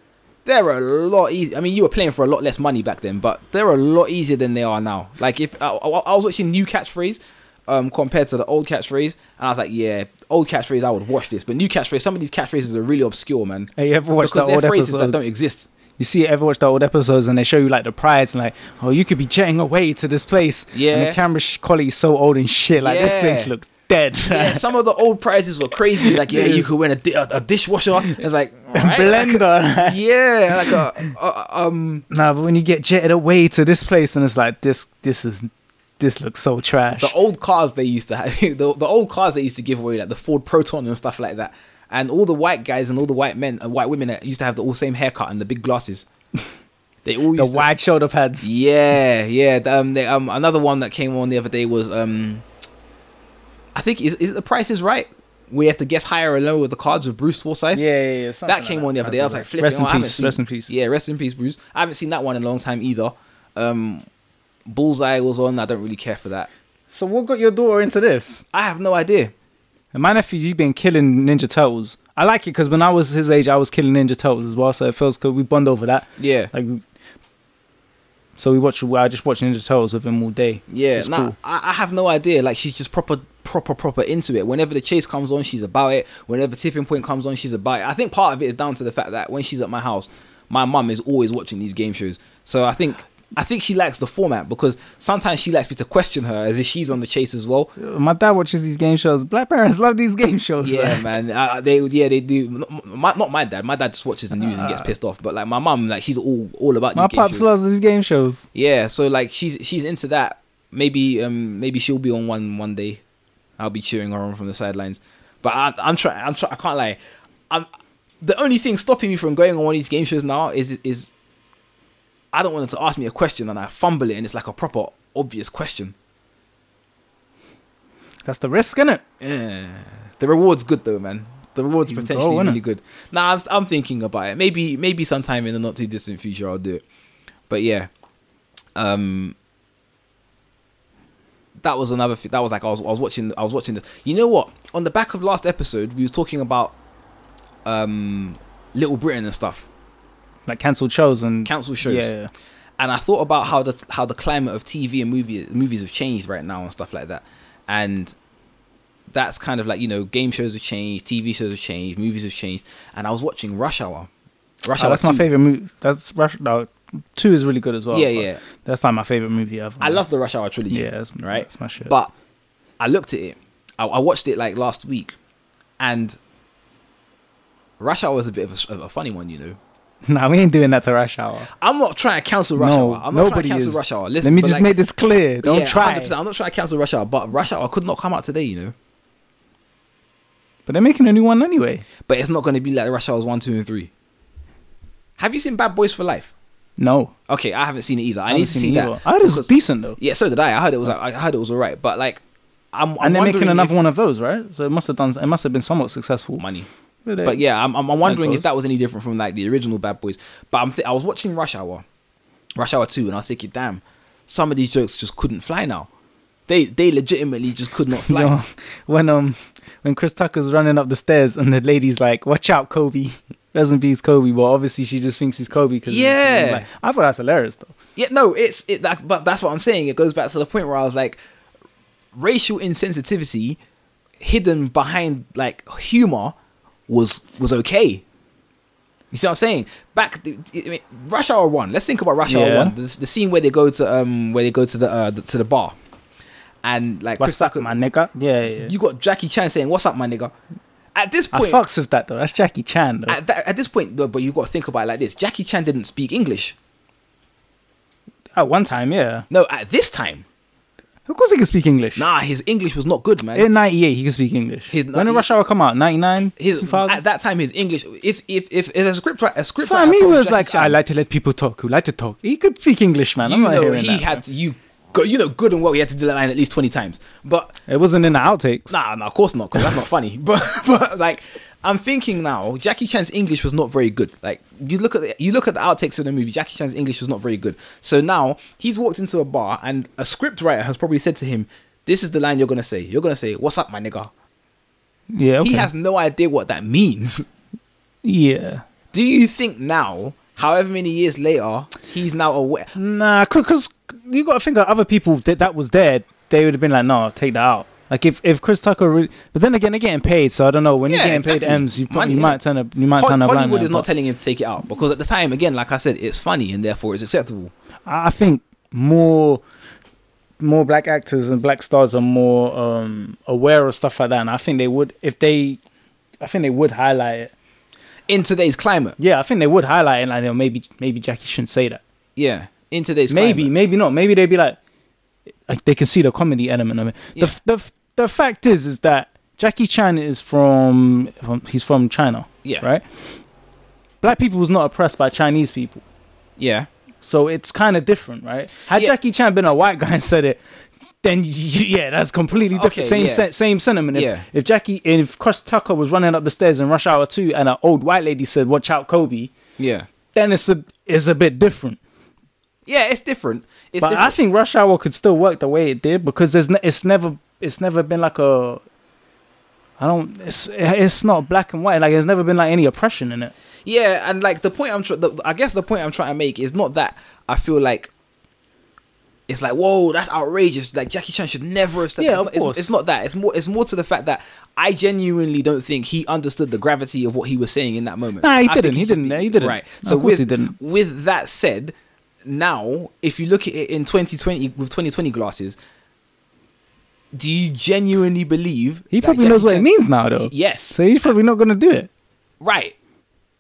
They're a lot easier. I mean, you were playing for a lot less money back then, but they're a lot easier than they are now. Like, if I, I was watching New Catchphrase um, compared to the old Catchphrase, and I was like, yeah, old Catchphrase, I would watch this. But New Catchphrase, some of these catchphrases are really obscure, man. Hey, you ever watched the old phrases episodes? That don't exist. You see, ever watched the old episodes and they show you like the prize and like, oh, you could be jetting away to this place. Yeah. And the camera quality is so old and shit. Like, yeah. This place looks dead. Yeah, some of the old prizes were crazy. Like, yeah, you could win a, di- a, a dishwasher. It's like, right, blender. Like a, yeah, like a, a um. Nah, but when you get jetted away to this place and it's like, this, this is, this looks so trash. The old cars they used to have, the, the old cars they used to give away, like the Ford Proton and stuff like that, and all the white guys and all the white men and white women that used to have the all same haircut and the big glasses. They all used the to, wide shoulder pads. Yeah, yeah. Um, they, um, another one that came on the other day was um. I think is is the Price is Right? We have to guess higher or lower with the cards of Bruce Forsyth. Yeah, yeah, yeah. That came like on the other day. I was like, flipping. Rest in oh, peace. Seen, rest in peace. Yeah, rest in peace, Bruce. I haven't seen that one in a long time either. Um, Bullseye was on. I don't really care for that. So what got your daughter into this? I have no idea. And my nephew, you've been killing Ninja Turtles. I like it because when I was his age, I was killing Ninja Turtles as well. So it feels good. We bond over that. Yeah. Like. So we watch. I just watch Ninja Turtles with him all day. Yeah, nah, cool. I, I have no idea. Like, she's just proper, proper, proper into it. Whenever The Chase comes on, she's about it. Whenever Tipping Point comes on, she's about it. I think part of it is down to the fact that when she's at my house, my mum is always watching these game shows. So I think, I think she likes the format because sometimes she likes me to question her as if she's on The Chase as well. My dad watches these game shows. Black parents love these game shows. Yeah, right? Man. Uh, they, yeah, they do. Not my, not my dad. My dad just watches the news uh, and gets pissed off. But like my mum, like she's all, all about these game shows. My pops loves these game shows. Yeah, so like she's she's into that. Maybe um maybe she'll be on one one day. I'll be cheering her on from the sidelines. But I, I'm trying. I'm trying. I can't lie. I'm the only thing stopping me from going on one of these game shows now is is. I don't want her to ask me a question and I fumble it and it's like a proper obvious question. That's the risk, innit? Yeah. The reward's good though, man. The reward's Even potentially go, really it? good. Nah, I'm, I'm thinking about it. Maybe maybe sometime in the not too distant future I'll do it. But yeah. Um That was another thing. That was like I was I was watching I was watching this. You know what? On the back of last episode, we were talking about um Little Britain and stuff. Like cancelled shows and cancelled shows, yeah. And I thought about how the how the climate of T V and movie movies have changed right now and stuff like that. And that's kind of like, you know, game shows have changed, T V shows have changed, movies have changed. And I was watching Rush Hour. Rush oh, Hour. That's two. My favorite movie. That's Rush Hour. No, two is really good as well. Yeah, yeah. That's like my favorite movie ever. I love the Rush Hour trilogy. Yeah, that's, right. That's my shit. But I looked at it. I, I watched it like last week, and Rush Hour was a bit of a, a funny one, you know. Nah, we ain't doing that to Rush Hour. I'm not trying to cancel Rush no, Hour. I'm not trying to cancel is. Rush Hour. Listen, Let me just like, make this clear. Don't yeah, try. one hundred percent I'm not trying to cancel Rush Hour, but Rush Hour could not come out today, you know. But they're making a new one anyway. But it's not going to be like Rush Hours one, two, and three. Have you seen Bad Boys for Life? No. Okay, I haven't seen it either. I, I need to see that. Either. I heard it was decent though. Yeah, so did I. I heard it was. Like, I heard it was alright. But like, I'm. I'm and they're making another if, one of those, right? So it must have done. It must have been somewhat successful. Money. Really? But yeah, I'm I'm wondering if that was any different from like the original Bad Boys. But I'm th- I was watching Rush Hour, Rush Hour two, and I was thinking, damn, some of these jokes just couldn't fly now. They they legitimately just could not fly. Yo, when um when Chris Tucker's running up the stairs and the lady's like, "Watch out, Kobe." Rest in peace, Kobe. Well, obviously she just thinks he's Kobe because yeah, he's like, I thought that's hilarious though. Yeah, no, it's it. That, but that's what I'm saying. It goes back to the point where I was like, racial insensitivity hidden behind like humor. was was okay. You see what I'm saying? Back I mean, Rush Hour one. Let's think about Rush yeah. Hour one. The, the scene where they go to um where they go to the, uh, the to the bar, and like what's Chris up, Tucker, my nigga? Yeah, yeah. You got Jackie Chan saying, "What's up, my nigga?" At this point, I fucks with that though. That's Jackie Chan though. At, that, at this point, though, but you got to think about it like this. Jackie Chan didn't speak English. At one time, yeah. No, at this time. Of course he could speak English. Nah, his English was not good, man. In ninety-eight, he could speak English. His, when did Rush Hour come out? ninety-nine? At that time, his English... If if if, if a script... A script Fam, he was Jackie like, Chan, I like to let people talk who like to talk. He could speak English, man. I'm you not know, hearing he that. Had to, you Go, you know good and well, we had to do that line at least twenty times, but it wasn't in the outtakes. Nah, nah, of course not, because that's not funny. But, but like, I'm thinking now, Jackie Chan's English was not very good. Like, you look at the, you look at the outtakes of the movie, Jackie Chan's English was not very good. So now he's walked into a bar, and a script writer has probably said to him, "This is the line you're gonna say. You're gonna say, 'What's up, my nigga?'" Yeah, okay. He has no idea what that means. Yeah. Do you think now, however many years later, he's now aware? Nah, because you got to think of other people that that was there. They would have been like, "No, take that out." Like if, if Chris Tucker, really, but then again, they're getting paid, so I don't know. When yeah, you're getting exactly. paid M's, you, Money, you might turn a you might Ho- turn a blind. Hollywood is not telling him to take it out because at the time, again, like I said, it's funny and therefore it's acceptable. I think more more black actors and black stars are more um, aware of stuff like that, and I think they would if they, I think they would highlight it in today's climate. Yeah, I think they would highlight it, and like, maybe maybe Jackie shouldn't say that. Yeah. In today's maybe climate. Maybe not maybe they'd be like, like they can see the comedy element of it. Yeah. the, the the fact is is that Jackie Chan is from, from he's from China, yeah, right? Black people was not oppressed by Chinese people, yeah, so it's kind of different, right? Had yeah. Jackie Chan been a white guy and said it, then you, yeah that's completely different. Okay, same yeah. se- same sentiment if, yeah. if Jackie if Chris Tucker was running up the stairs in Rush Hour two and an old white lady said, "Watch out, Kobe," yeah, then it's a it's a bit different. Yeah, it's different. It's but different. I think Rush Hour could still work the way it did because there's ne- it's never it's never been like a I don't it's it's not black and white, like there's never been like any oppression in it. Yeah, and like the point I'm tr- the, I guess the point I'm trying to make is not that I feel like it's like, whoa, that's outrageous. Like Jackie Chan should never have stepped. Yeah, it's, of not, course. It's, it's not that. It's more. It's more to the fact that I genuinely don't think he understood the gravity of what he was saying in that moment. Nah, he I didn't. He, he didn't. Be, he didn't. Right. No, so of course with, he didn't. With that said. Now, if you look at it in twenty twenty with twenty twenty glasses, do you genuinely believe he probably knows what it means now, though? Yes, so he's probably not going to do it, right?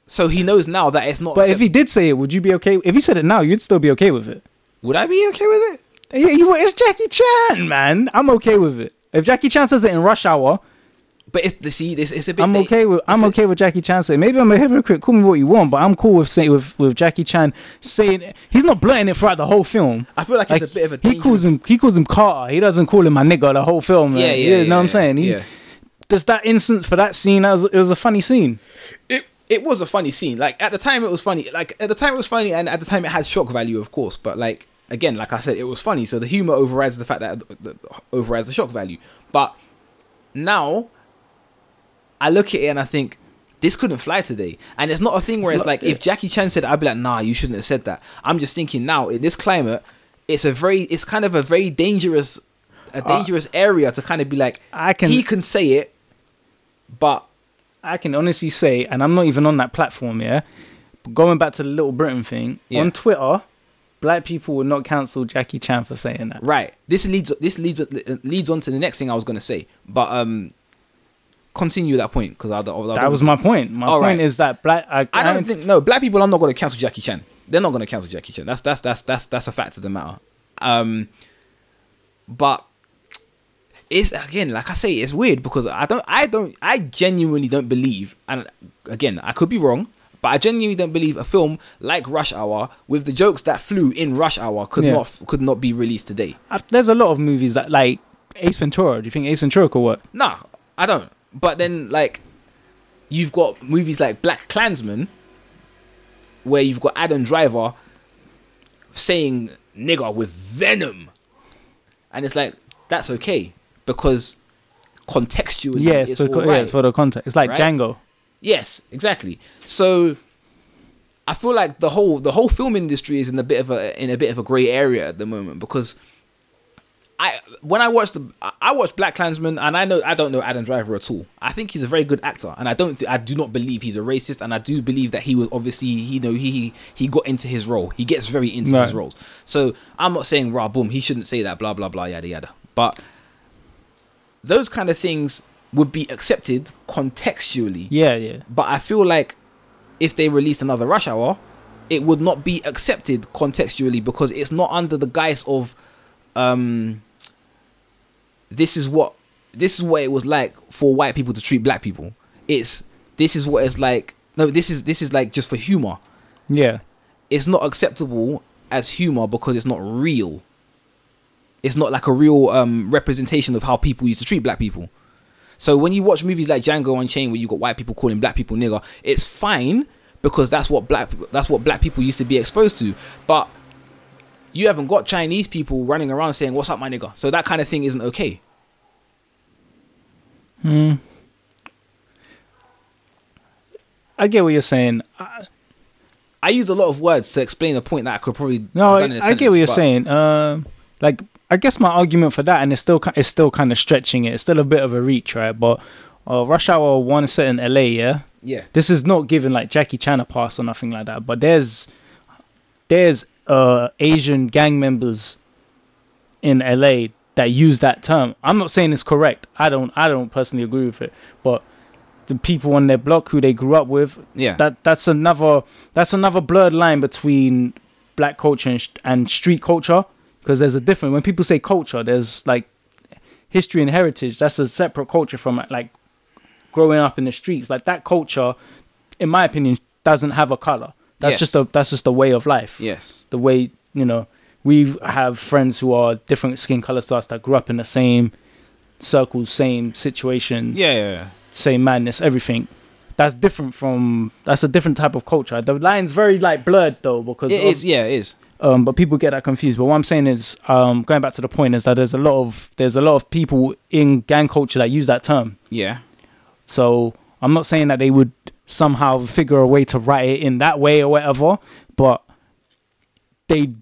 So he knows now that it's not. But if he did say it, would you be okay? If he said it now, you'd still be okay with it. Would I be okay with it? Yeah, you, it's Jackie Chan, man. I'm okay with it. If Jackie Chan says it in Rush Hour, but it's the see, it's, it's a bit. I'm okay with I'm okay with Jackie Chan saying. Maybe I'm a hypocrite. Call me what you want, but I'm cool with say with, with Jackie Chan saying. He's not blurting it throughout the whole film. I feel like, like it's a bit of a. Dangerous... He calls him. He calls him Carter. He doesn't call him my nigga the whole film. Yeah, like, yeah. You know yeah, what I'm yeah, saying? He, yeah. Does that instance for that scene? That was, it was a funny scene. It it was a funny scene. Like at the time, it was funny. Like at the time, it was funny, and at the time, it had shock value, of course. But like again, like I said, it was funny. So the humor overrides the fact that the, overrides the shock value. But now. I look at it and I think, this couldn't fly today. And it's not a thing where it's, it's like, it. If Jackie Chan said, I'd be like, nah, you shouldn't have said that. I'm just thinking now, in this climate, it's a very, it's kind of a very dangerous, a dangerous uh, area to kind of be like, I can, he can say it, but... I can honestly say, and I'm not even on that platform, yeah? But going back to the Little Britain thing, yeah. On Twitter, black people would not cancel Jackie Chan for saying that. Right. This leads, this leads, leads on to the next thing I was going to say. But, um... continue that point because I, I, I that was my point. My All point right. is that black. I, I don't think no black people are not going to cancel Jackie Chan. They're not going to cancel Jackie Chan. That's that's that's that's that's a fact of the matter. Um, but it's again, like I say, it's weird because I don't, I don't, I genuinely don't believe. And again, I could be wrong, but I genuinely don't believe a film like Rush Hour with the jokes that flew in Rush Hour could yeah. not could not be released today. I've, there's a lot of movies that like Ace Ventura. Do you think Ace Ventura could work? Nah, I don't. But then, like, you've got movies like Black Klansman, where you've got Adam Driver saying nigger with venom. And it's like, that's okay. Because contextually, yeah, it's so, all right. Yeah, it's for the context. It's like right? Django. Yes, exactly. So, I feel like the whole the whole film industry is in a bit of a in a bit of a grey area at the moment. Because... I when I watched the I watched Black Klansman and I know I don't know Adam Driver at all. I think he's a very good actor and I don't th- I do not believe he's a racist and I do believe that he was obviously you know he he got into his role. He gets very into right. his roles. So I'm not saying rah boom he shouldn't say that blah blah blah yada yada. But those kind of things would be accepted contextually. Yeah, yeah. But I feel like if they released another Rush Hour, it would not be accepted contextually because it's not under the guise of um This is what this is what it was like for white people to treat black people. It's this is what it's like. No, this is this is like just for humor. Yeah, it's not acceptable as humor because it's not real. it's not like a real um, representation of how people used to treat black people. So when you watch movies like Django Unchained, where you've got white people calling black people nigger, it's fine because that's what black that's what black people used to be exposed to. But you haven't got Chinese people running around saying, "What's up, my nigger?" So that kind of thing isn't okay. Hmm. I get what you're saying. I, I used a lot of words to explain a point that I could probably no. Have done in a sentence, I get what you're saying. Um, uh, like I guess my argument for that, and it's still it's still kind of stretching it. It's still a bit of a reach, right? But uh, Rush Hour One set in L A, yeah. Yeah. This is not giving like Jackie Chan a pass or nothing like that. But there's there's uh Asian gang members in L A that use that term. I'm not saying it's correct. I don't I don't personally agree with it, but the people on their block who they grew up with, yeah, that that's another that's another blurred line between black culture and, sh- and street culture, because there's a difference. When people say culture, there's like history and heritage. That's a separate culture from like growing up in the streets. Like that culture, in my opinion, doesn't have a color. That's yes. just a that's just a way of life. Yes, the way, you know, we have friends who are different skin color to us that grew up in the same circle, same situation. Yeah. yeah, yeah. Say madness, everything. That's different from. That's a different type of culture. The line's very like blurred though, because it of, is. Yeah, it is. Um, but people get that confused. But what I'm saying is, um, going back to the point is that there's a lot of there's a lot of people in gang culture that use that term. Yeah. So I'm not saying that they would somehow figure a way to write it in that way or whatever, but they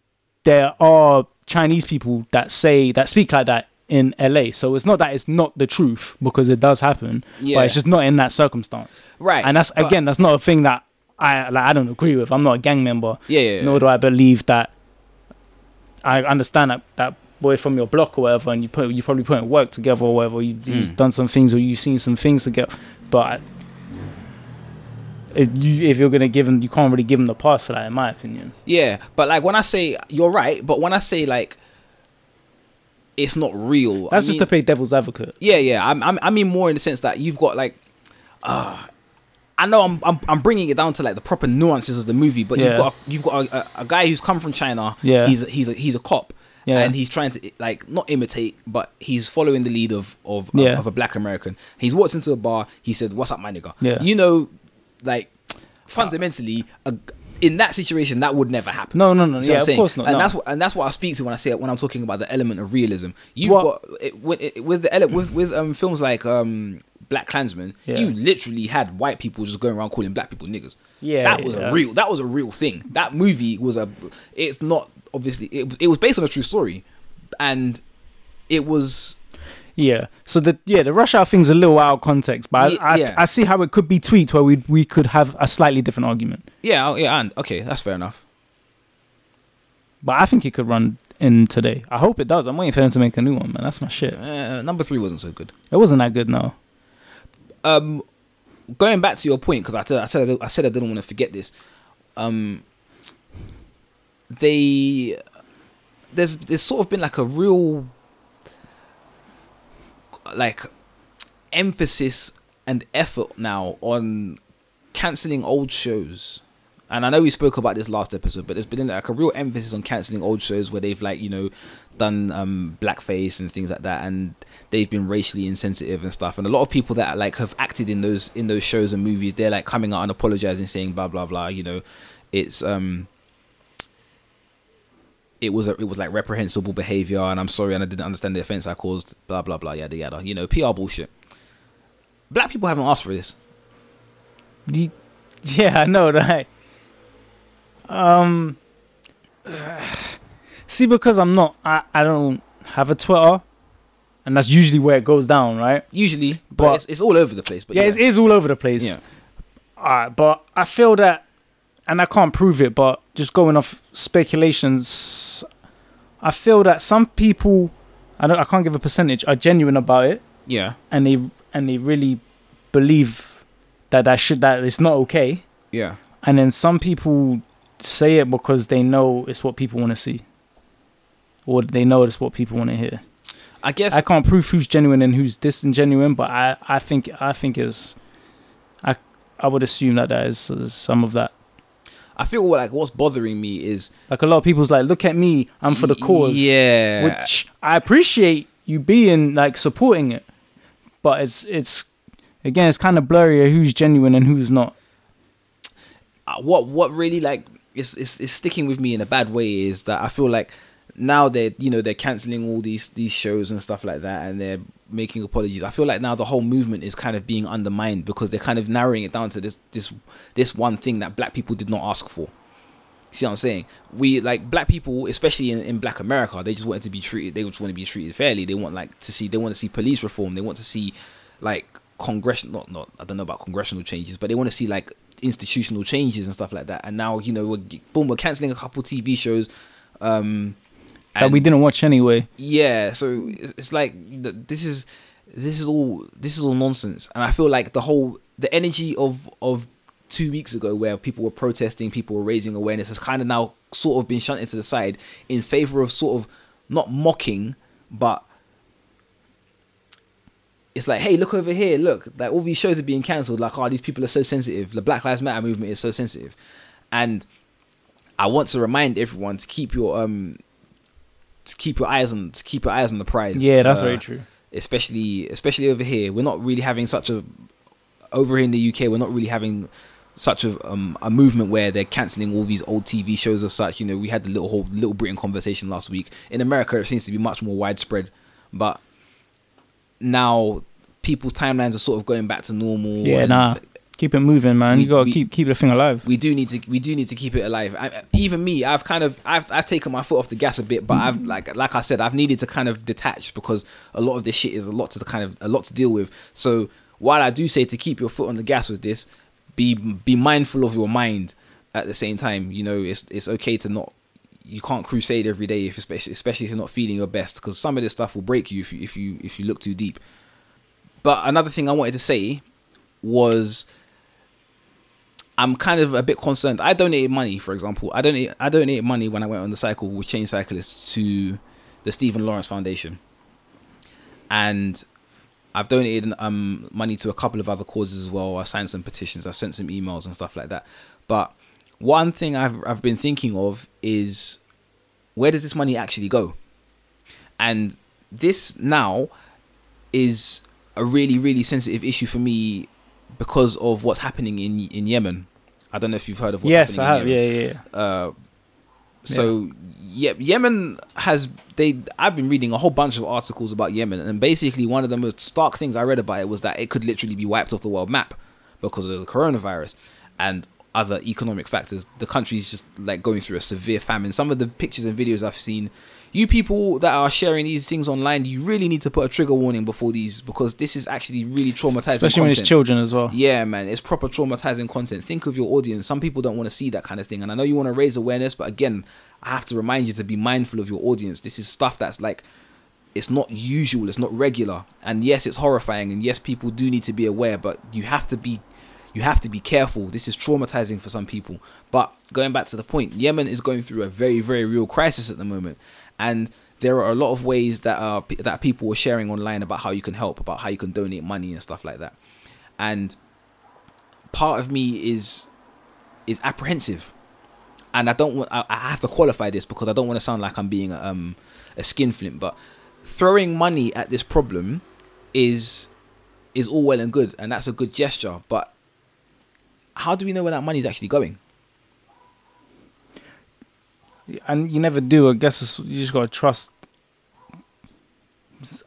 there are Chinese people that say that speak like that in L A, so it's not that it's not the truth, because it does happen, yeah. But it's just not in that circumstance, right? And that's again, that's not a thing that I like. I don't agree with. I'm not a gang member, yeah. yeah nor yeah. do I believe that. I understand that that boy from your block or whatever, and you put you probably put in work together or whatever. You, you've mm. done some things or you've seen some things together, but if, you, if you're gonna give him, you can't really give him the pass for that, in my opinion. Yeah, but like when I say you're right, but when I say like. It's not real. That's I mean, just to play devil's advocate. Yeah, yeah. I'm, I'm, I mean more in the sense that you've got like, uh, I know I'm, I'm, I'm bringing it down to like the proper nuances of the movie, but yeah. you've got, a, you've got a, a, a guy who's come from China. Yeah. He's, a, he's, a, he's a cop, yeah. and he's trying to like not imitate, but he's following the lead of, of, yeah. of, of a black American. He's walked into a bar. He said, "What's up, my nigga?" Yeah. You know, like fundamentally, a. In that situation, that would never happen. No, no, no. Yeah, of course not. And no. that's what, and that's what I speak to when I say when I'm talking about the element of realism. You've what? got it, with, it, with the ele- with with um, films like um, Black Klansman. Yeah. You literally had white people just going around calling black people niggas. Yeah, that was yeah. a real. That was a real thing. That movie was a. It's not obviously. It, it was based on a true story, and it was. Yeah. So the yeah the Rush Hour thing's a little out of context, but yeah, I I, yeah. I see how it could be tweaked where we we could have a slightly different argument. Yeah. Yeah. And okay, that's fair enough. But I think it could run in today. I hope it does. I'm waiting for them to make a new one, man. That's my shit. Uh, number three wasn't so good. It wasn't that good, no. Um, going back to your point, because I, t- I said I said I didn't want to forget this. Um, they there's there's sort of been like a real. Like emphasis and effort now on cancelling old shows, and I know we spoke about this last episode, but there's been like a real emphasis on cancelling old shows where they've like you know done um, blackface and things like that, and they've been racially insensitive and stuff. And a lot of people that like have acted in those in those shows and movies, they're like coming out and apologising, saying blah blah blah. You know, it's um. It was a, it was like reprehensible behavior, and I'm sorry, and I didn't understand the offense I caused. Blah blah blah, yada yada. You know, P R bullshit. Black people haven't asked for this. Yeah, I know, right? Um, see, because I'm not, I, I don't have a Twitter, and that's usually where it goes down, right? Usually, but, but it's, it's all over the place. But yeah, yeah, it is all over the place. Yeah. All right, but I feel that. And I can't prove it, but just going off speculations, I feel that some people, I don't, I can't give a percentage, are genuine about it. Yeah. And they and they really believe that that should that it's not okay. Yeah. And then some people say it because they know it's what people want to see, or they know it's what people want to hear. I guess I can't prove who's genuine and who's disingenuine, but I, I think I think is, I I would assume that that is, is some of that. I feel like what's bothering me is like a lot of people's like, look at me, I'm for the cause. Yeah, which I appreciate you being like supporting it, but it's it's again, it's kind of blurry who's genuine and who's not. Uh, what what really like it's it's it's sticking with me in a bad way is that I feel like now they're you know they're cancelling all these these shows and stuff like that, and they're making apologies. I feel like now the whole movement is kind of being undermined because they're kind of narrowing it down to this this this one thing that black people did not ask for. See what I'm saying? We like black people, especially in, in Black America, they just wanted to be treated. They just want to be treated fairly. They want like to see. They want to see police reform. They want to see like congressional. Not not. I don't know about congressional changes, but they want to see like institutional changes and stuff like that. And now you know, we're, boom, we're cancelling a couple T V shows. Um, That we didn't watch anyway. Yeah, so it's like this is this is all this is all nonsense, and I feel like the whole the energy of of two weeks ago where people were protesting, people were raising awareness, has kind of now sort of been shunted to the side in favor of sort of not mocking, but it's like, hey, look over here, look, like all these shows are being cancelled. Like, oh, these people are so sensitive. The Black Lives Matter movement is so sensitive, and I want to remind everyone to keep your um. To keep your eyes on to keep your eyes on the prize. Yeah, that's uh, very true. Especially, especially over here, we're not really having such a. Over here in the U K, we're not really having such a um, a movement where they're cancelling all these old T V shows or such. You know, we had the little whole Little Britain conversation last week. In America, it seems to be much more widespread, but now people's timelines are sort of going back to normal. Yeah, and, nah. Keep it moving, man. We, you gotta we, keep keep the thing alive. We do need to we do need to keep it alive. I, even me, I've kind of I've I've taken my foot off the gas a bit, but I've like like I said, I've needed to kind of detach because a lot of this shit is a lot to kind of a lot to deal with. So while I do say to keep your foot on the gas with this, be be mindful of your mind at the same time. You know, it's it's okay to not. You can't crusade every day, if especially especially if you're not feeling your best, because some of this stuff will break you if you if you if you look too deep. But another thing I wanted to say was, I'm kind of a bit concerned. I donated money, for example. I donate, I donated money when I went on the cycle with Chain Cyclists to the Stephen Lawrence Foundation. And I've donated um, money to a couple of other causes as well. I've signed some petitions. I've sent some emails and stuff like that. But one thing I've, I've been thinking of is, where does this money actually go? And this now is a really, really sensitive issue for me, because of what's happening in in Yemen. I don't know if you've heard of what's yes, happening I in have. Yemen. Yes, I have. Yeah, yeah, yeah. Uh, so, yeah. yeah, Yemen has... they. I've been reading a whole bunch of articles about Yemen, and basically one of the most stark things I read about it was that it could literally be wiped off the world map because of the coronavirus and other economic factors. The country's just like going through a severe famine. Some of the pictures and videos I've seen... You people that are sharing these things online, you really need to put a trigger warning before these, because this is actually really traumatizing, especially content. When it's children as well. Yeah, man, it's proper traumatizing content. Think of your audience. Some people don't want to see that kind of thing, and I know you want to raise awareness, but again, I have to remind you to be mindful of your audience. This is stuff that's like, it's not usual, it's not regular, and yes, it's horrifying, and yes, people do need to be aware, but you have to be, you have to be careful. This is traumatizing for some people. But going back to the point, Yemen is going through a very, very real crisis at the moment. And there are a lot of ways that are that people are sharing online about how you can help, about how you can donate money and stuff like that. And part of me is is apprehensive, and I don't want. I, I have to qualify this because I don't want to sound like I'm being a, um, a skinflint. But throwing money at this problem is is all well and good, and that's a good gesture. But how do we know where that money is actually going? And you never do. I guess it's, you just gotta trust.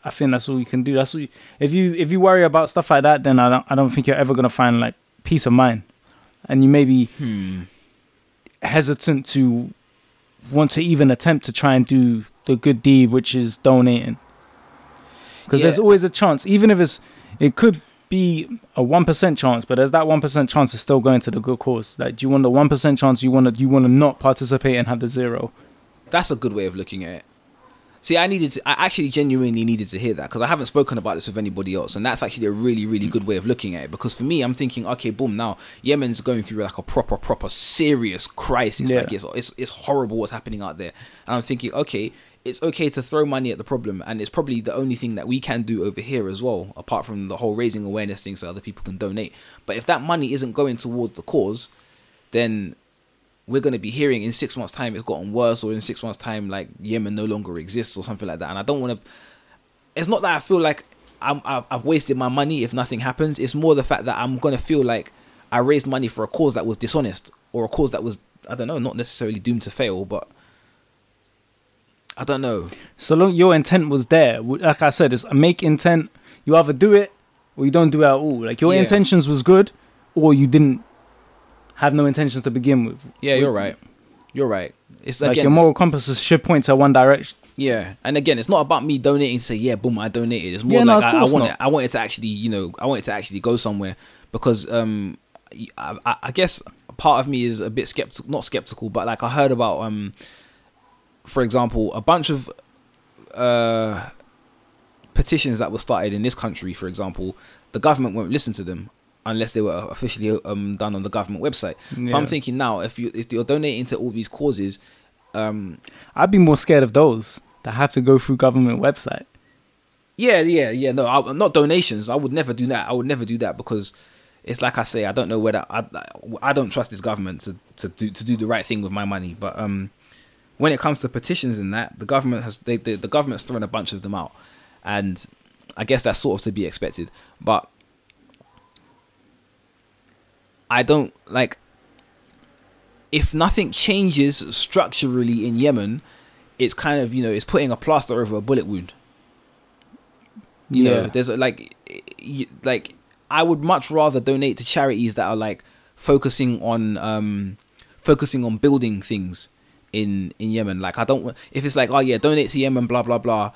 I think that's all you can do. That's all you, if you if you worry about stuff like that, then I don't I don't think you're ever gonna find like peace of mind, and you may be hmm. hesitant to want to even attempt to try and do the good deed, which is donating, because yeah. there's always a chance. Even if it's it could be a one percent chance, but there's that one percent chance is still going to the good cause. Like, do you want the one percent chance? You want to you want to not participate and have the zero? That's a good way of looking at it. See, I needed to, I actually genuinely needed to hear that, because I haven't spoken about this with anybody else, and that's actually a really, really good way of looking at it. Because for me, I'm thinking, okay, boom, now Yemen's going through like a proper, proper serious crisis. Yeah. Like it's it's it's horrible what's happening out there, and I'm thinking, okay. It's okay to throw money at the problem, and it's probably the only thing that we can do over here as well, apart from the whole raising awareness thing so other people can donate. But if that money isn't going towards the cause, then we're going to be hearing in six months' time it's gotten worse, or in six months' time, like, Yemen no longer exists or something like that. And I don't want to... It's not that I feel like I'm, I've wasted my money if nothing happens. It's more the fact that I'm going to feel like I raised money for a cause that was dishonest, or a cause that was, I don't know, not necessarily doomed to fail, but... I don't know. So long your intent was there. Like I said, it's make intent. You either do it or you don't do it at all. Like, your yeah. intentions was good, or you didn't have no intentions to begin with. Yeah, you're right. You're right. It's like, again, your moral compasses should point to one direction. Yeah, and again, it's not about me donating to say, yeah, boom, I donated. It's more yeah, like no, I, I want it. I want it to actually, you know, I want it to actually go somewhere, because um, I, I, I guess part of me is a bit skeptical, not skeptical, but like I heard about um. for example, a bunch of uh, petitions that were started in this country, for example, the government won't listen to them unless they were officially um, done on the government website. Yeah. So I'm thinking now, if, you, if you're donating to all these causes... Um, I'd be more scared of those that have to go through government website. Yeah, yeah, yeah. No, I, not donations. I would never do that. I would never do that because... It's like I say, I don't know whether... I, I don't trust this government to, to, do, to do the right thing with my money, but... Um, when it comes to petitions and that, the government has they, they, the government's thrown a bunch of them out, and I guess that's sort of to be expected. But I don't like if nothing changes structurally in Yemen, it's kind of, you know, it's putting a plaster over a bullet wound. You yeah. know, there's like like I would much rather donate to charities that are like focusing on um, focusing on building things. In, in Yemen, like I don't. If it's like, oh yeah, donate to Yemen, blah blah blah.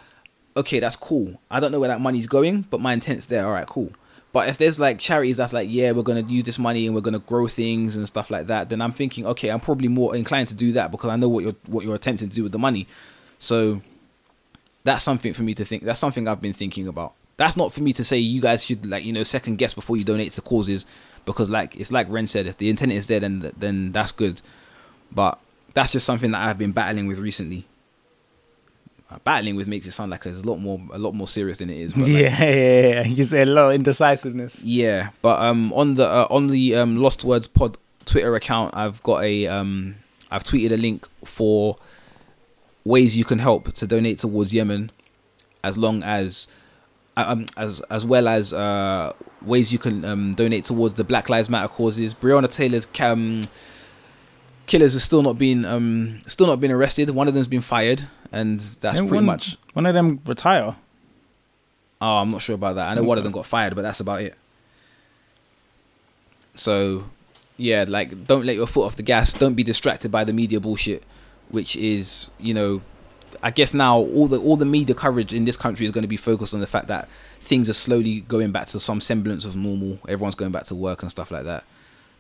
Okay, that's cool. I don't know where that money's going, but my intent's there. All right, cool. But if there's like charities that's like, yeah, we're gonna use this money and we're gonna grow things and stuff like that, then I'm thinking, okay, I'm probably more inclined to do that because I know what you're what you're attempting to do with the money. So that's something for me to think. That's something I've been thinking about. That's not for me to say you guys should like you know second guess before you donate to causes, because like it's like Ren said, if the intent is there, then then that's good. But that's just something that I've been battling with recently. Uh, battling with makes it sound like it's a lot more, a lot more serious than it is. But like, yeah, yeah, yeah. You say a lot of indecisiveness. Yeah, but um, on the uh, on the um, Lost Words Pod Twitter account, I've got a um, I've tweeted a link for ways you can help to donate towards Yemen, as long as um, as as well as uh, ways you can um, donate towards the Black Lives Matter causes. Breonna Taylor's cam. Um, Killers are still not being, um, still not being arrested. One of them's been fired, and that's Didn't pretty one, much. One of them retire. Oh, I'm not sure about that. I know okay. one of them got fired, but that's about it. So, yeah, like, don't let your foot off the gas. Don't be distracted by the media bullshit, which is, you know, I guess now all the all the media coverage in this country is going to be focused on the fact that things are slowly going back to some semblance of normal. Everyone's going back to work and stuff like that,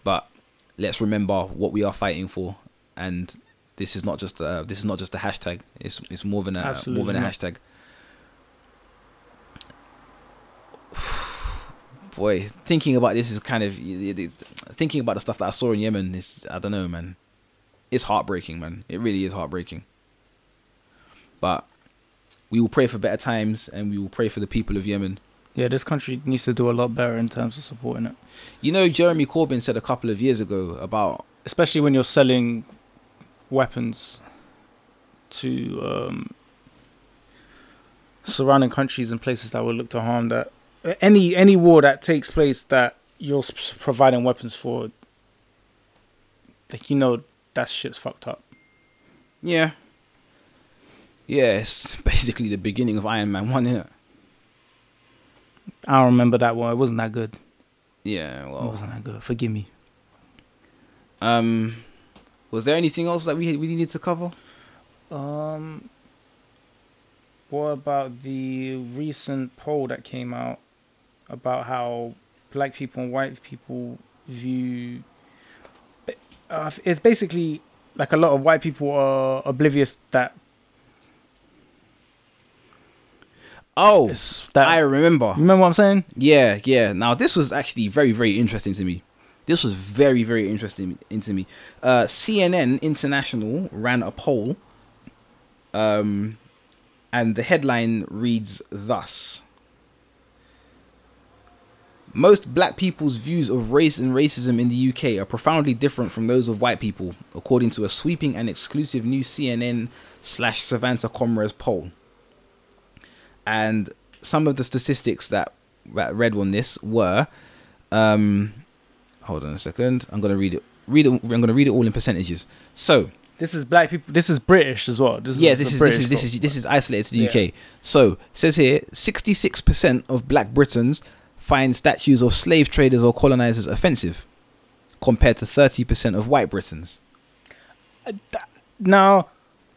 but. Let's remember what we are fighting for, and this is not just a, this is not just a hashtag. It's it's more than a Absolutely more than not. a hashtag. Boy, thinking about this is kind of thinking about the stuff that I saw in Yemen. Is I don't know, man. It's heartbreaking, man. It really is heartbreaking. But we will pray for better times, and we will pray for the people of Yemen. Yeah, this country needs to do a lot better in terms of supporting it. You know, Jeremy Corbyn said a couple of years ago about... Especially when you're selling weapons to um, surrounding countries and places that would look to harm that... Any any war that takes place that you're providing weapons for, like, you know, that shit's fucked up. Yeah. Yeah, it's basically the beginning of Iron Man one, innit? I don't remember that one. It wasn't that good. Yeah, well, it wasn't that good. Forgive me. Um, was there anything else that we we needed to cover? Um, what about the recent poll that came out about how black people and white people view? Uh, it's basically like a lot of white people are oblivious that. Oh, that, I remember. Remember what I'm saying? Yeah, yeah. Now, this was actually very, very interesting to me. This was very, very interesting into me. Uh, C N N International ran a poll, um, and the headline reads thus. Most black people's views of race and racism in the U K are profoundly different from those of white people, according to a sweeping and exclusive new C N N slash Savanta Comrades poll. And some of the statistics that I read on this were, um, hold on a second, I'm gonna read it. Read it. I'm gonna read it all in percentages. So this is black people. This is British as well. This is yes, this is this is, this is this is isolated to the yeah. U K. So it says here, sixty-six percent of black Britons find statues of slave traders or colonizers offensive, compared to thirty percent of white Britons. Now,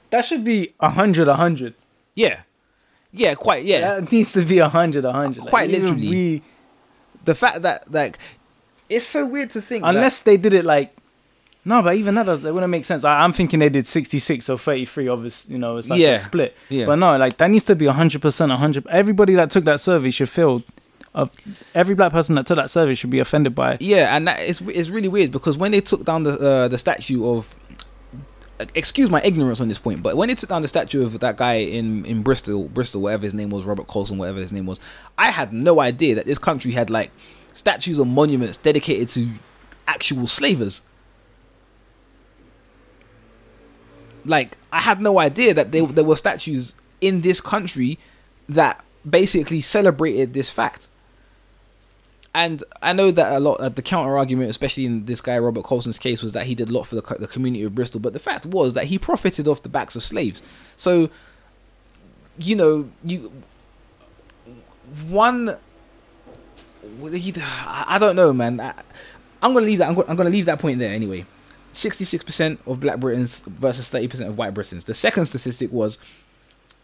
that should be one hundred, one hundred. Yeah. Yeah, quite, yeah. That needs to be one hundred, one hundred. Quite like, literally. We... The fact that, like, it's so weird to think. Unless that... they did it, like, no, but even that, does, that wouldn't make sense. I, I'm thinking they did sixty-six or thirty-three, obviously, you know, it's like yeah. a split. Yeah. But no, like, that needs to be one hundred percent, one hundred. Everybody that took that survey should feel... Of every black person that took that survey should be offended by it. Yeah, and that is, it's really weird because when they took down the uh, the statue of, excuse my ignorance on this point, but when they took down the statue of that guy in, in Bristol, Bristol, whatever his name was, Robert Colson, whatever his name was, I had no idea that this country had like statues or monuments dedicated to actual slavers. Like, I had no idea that they, there were statues in this country that basically celebrated this fact. And I know that a lot, uh, the counter argument, especially in this guy Robert Colson's case, was that he did a lot for the, co- the community of Bristol. But the fact was that he profited off the backs of slaves. So, you know, you one, I don't know, man. I, I'm gonna leave that. I'm gonna, I'm gonna leave that point there anyway. sixty-six percent of black Britons versus thirty percent of white Britons. The second statistic was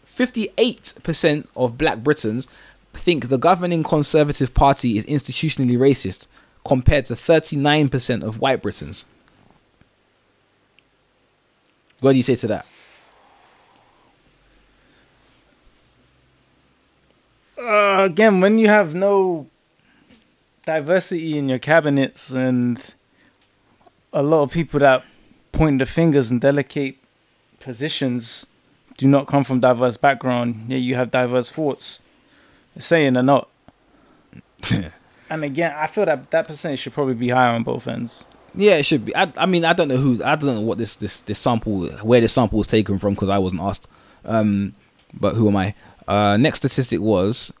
fifty-eight percent of black Britons think the governing Conservative Party is institutionally racist, compared to thirty-nine percent of white Britons. What do you say to that? Uh, again, when you have no diversity in your cabinets and a lot of people that point the fingers and delegate positions do not come from diverse background, yet you have diverse thoughts. Saying they're not. And again, I feel that that percentage should probably be higher on both ends. Yeah, it should be. I, I mean, I don't know who, I don't know what this, this, this sample, where this sample was taken from, because I wasn't asked. Um, but who am I? Uh, next statistic was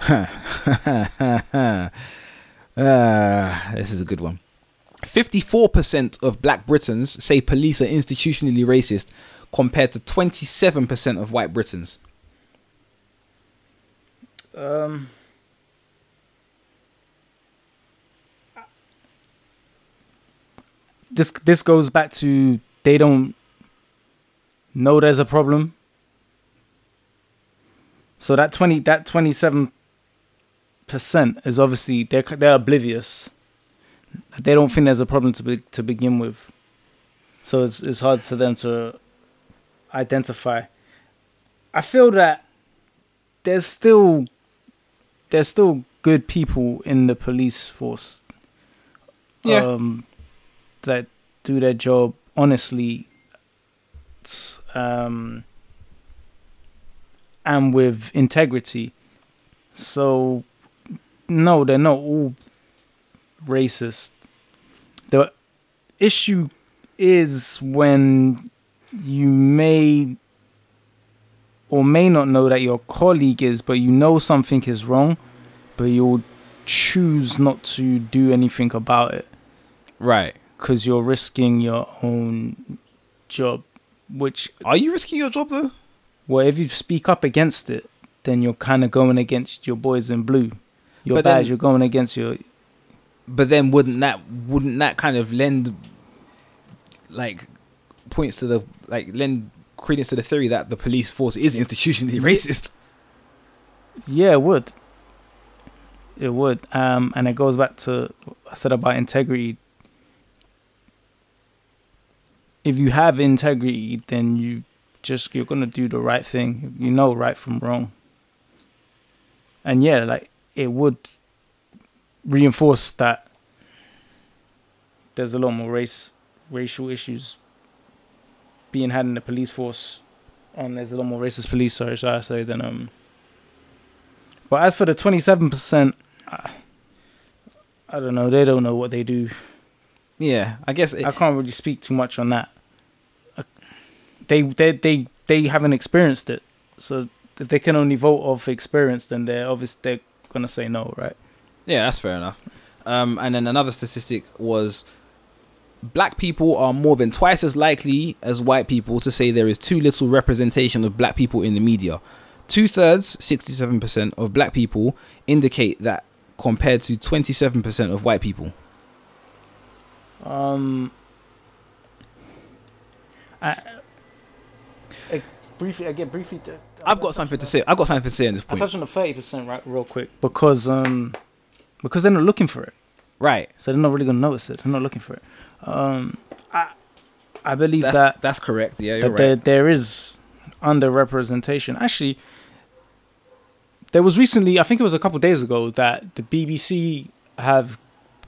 uh, this is a good one. fifty-four percent of black Britons say police are institutionally racist, compared to twenty-seven percent of white Britons. Um, this this goes back to they don't know there's a problem. So that twenty that twenty-seven percent is obviously they're they're oblivious. They don't think there's a problem to be, to begin with. So it's it's hard for them to identify. I feel that there's still there's still good people in the police force, yeah. um, that do their job honestly, um, and with integrity. So no, they're not all racist. The issue is when you may or may not know that your colleague is, but you know something is wrong, but you'll choose not to do anything about it. Right. Because you're risking your own job, which... Are you risking your job, though? Well, if you speak up against it, then you're kind of going against your boys in blue. Your but badge, then, you're going against your... But then wouldn't that, wouldn't that kind of lend, like... points to the like lend credence to the theory that the police force is institutionally racist. Yeah, it would. It would, um, and it goes back to what I said about integrity. If you have integrity, then you just you're gonna do the right thing. You know right from wrong. And yeah, like it would reinforce that there's a lot more race racial issues being had in the police force, and there's a lot more racist police, sorry, should I say, than um, But as for the twenty-seven percent, I, I don't know. They don't know what they do. Yeah, I guess it, I can't really speak too much on that. They they they they haven't experienced it, so if they can only vote off experience, then they're obviously they're gonna say no, right? Yeah, that's fair enough. Um, and then another statistic was black people are more than twice as likely as white people to say there is too little representation of black people in the media. Two thirds, sixty-seven percent of black people indicate that, compared to twenty-seven percent of white people. Um, I. I briefly, I get briefly. I I've got something to say. I've got something to say on this point. I touched on the thirty percent right real quick because um, because they're not looking for it, right? So they're not really gonna notice it. They're not looking for it. Um, I I believe that's, that that's correct. Yeah, you're right. There, there is underrepresentation. Actually, there was recently. I think it was a couple of days ago that the B B C have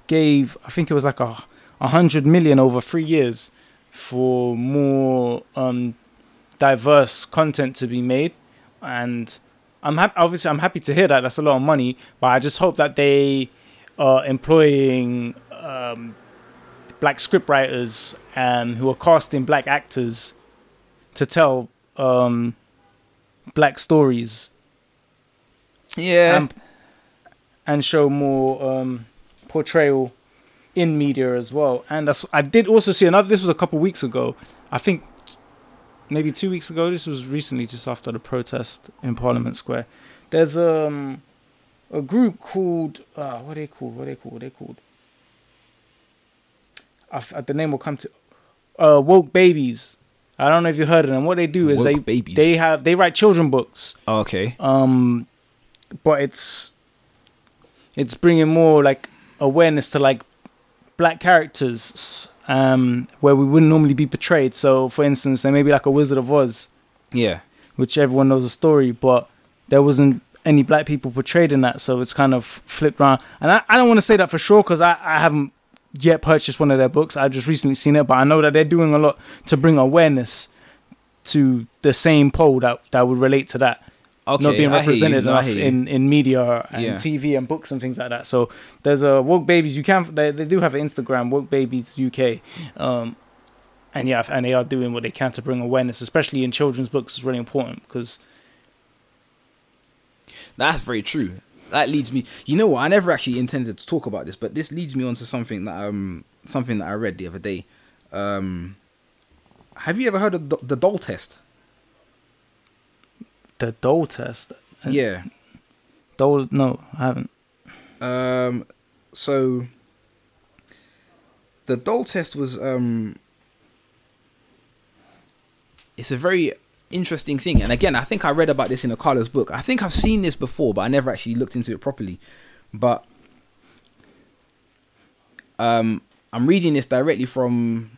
gave. I think it was like a hundred million over three years for more um. diverse content to be made, and I'm happy obviously I'm happy to hear that. That's a lot of money, but I just hope that they are employing um black scriptwriters and who are casting black actors to tell um black stories, yeah and, and show more um portrayal in media as well. And that's, I did also see another, this was a couple weeks ago, I think maybe two weeks ago. This was recently, just after the protest in Parliament Square. There's um a group called uh, what are they called? What are they called? What are they called? I f- the name will come to uh, Woke Babies. I don't know if you heard of them. What they do is woke they babies. they have they write children books. Oh, okay. Um, but it's it's bringing more like awareness to like black characters. Um, where we wouldn't normally be portrayed. So, for instance, there may be like a Wizard of Oz, yeah, which everyone knows a story, but there wasn't any black people portrayed in that, so it's kind of flipped around. And I, I don't want to say that for sure because I, I haven't yet purchased one of their books. I've just recently seen it, but I know that they're doing a lot to bring awareness to the same poll that, that would relate to that. Okay, not being represented no, enough in, in media and yeah. T V and books and things like that. So there's a Woke Babies. You can they, they do have an Instagram, Woke Babies U K, um, and yeah, and they are doing what they can to bring awareness, especially in children's books. Is really important because that's very true. That leads me. You know what? I never actually intended to talk about this, but this leads me on to something that um something that I read the other day. Um, have you ever heard of the, the doll test? The Dole test? Yeah. Dole? No, I haven't. Um, so, the Dole test was, um, it's a very interesting thing. And again, I think I read about this in Akala's book. I think I've seen this before, but I never actually looked into it properly. But, um, I'm reading this directly from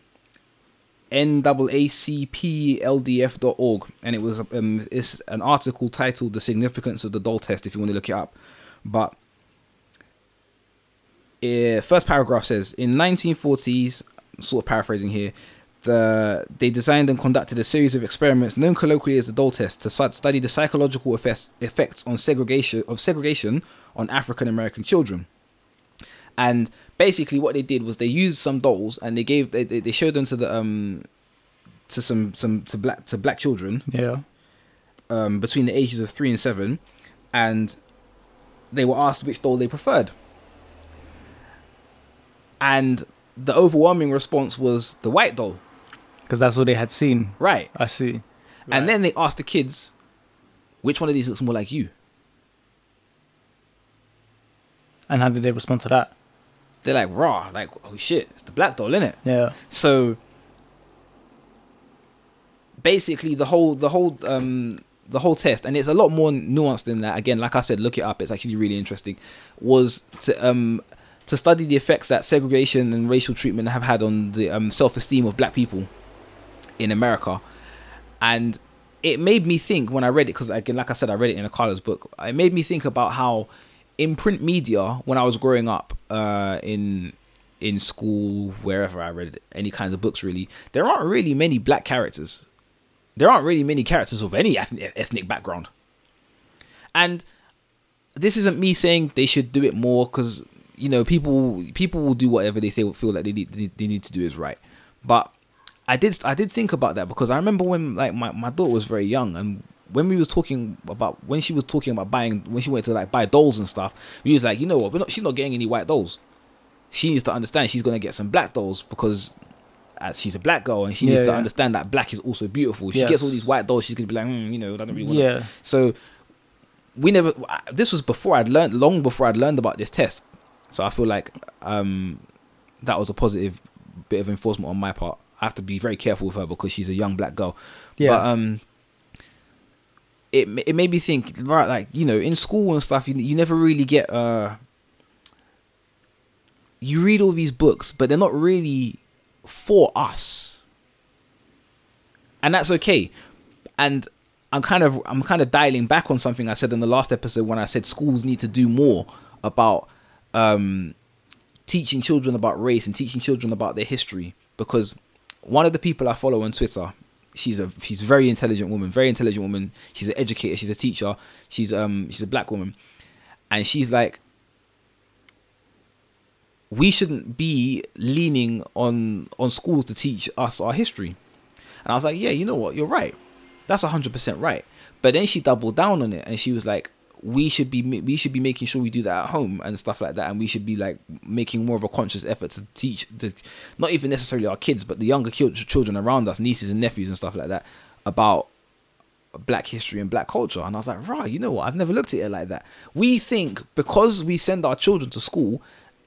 N double A C P L D F dot org, and it was um, it's an article titled "The Significance of the Doll Test" if you want to look it up. But uh, first paragraph says, in nineteen forties, I'm sort of paraphrasing here, the they designed and conducted a series of experiments known colloquially as the Doll Test to study the psychological effects effects on segregation of segregation on African American children. And basically, what they did was they used some dolls and they gave they they showed them to the um to some some to black to black children, yeah, um between the ages of three and seven, and they were asked which doll they preferred, and the overwhelming response was the white doll, because that's what they had seen. Right, I see. Right. And then they asked the kids, which one of these looks more like you? And how did they respond to that? They're like, raw, like, oh shit, it's the black doll, innit? Yeah. So basically the whole the whole um the whole test, and it's a lot more nuanced than that. Again, like I said, look it up, it's actually really interesting. Was to um to study the effects that segregation and racial treatment have had on the um self-esteem of black people in America. And it made me think when I read it, because again, like I said, I read it in Akala's book, it made me think about how in print media, when I was growing up, uh, in in school, wherever I read any kinds of books, really, there aren't really many black characters. There aren't really many characters of any ethnic background. And this isn't me saying they should do it more, because, you know, people people will do whatever they feel like they need they need to do is right. But I did I did think about that, because I remember when, like, my, my daughter was very young, and when we was talking about when she was talking about buying when she went to like buy dolls and stuff, we was like, you know what, we're not, she's not getting any white dolls. She needs to understand she's gonna get some black dolls, because as she's a black girl, and she yeah, needs to yeah. understand that black is also beautiful. She yes. gets all these white dolls, she's gonna be like, mm, you know, I don't really want. Yeah. So we never. This was before I'd learned, long before I'd learned about this test. So I feel like um, that was a positive bit of enforcement on my part. I have to be very careful with her because she's a young black girl. Yeah. But um, it it made me think, right? Like, you know, in school and stuff, you you never really get. Uh, you read all these books, but they're not really for us, and that's okay. And I'm kind of I'm kind of dialing back on something I said in the last episode when I said schools need to do more about um, teaching children about race and teaching children about their history. Because one of the people I follow on Twitter, she's a she's a very intelligent woman, very intelligent woman. She's an educator, she's a teacher, she's um she's a black woman, and she's like, we shouldn't be leaning on on schools to teach us our history. And I was like, yeah, you know what, you're right. That's one hundred percent right. But then she doubled down on it, and she was like, we should be we should be making sure we do that at home and stuff like that, and we should be like making more of a conscious effort to teach the, not even necessarily our kids, but the younger children around us, nieces and nephews and stuff like that, about black history and black culture. And I was like, right, you know what, I've never looked at it like that. We think because we send our children to school,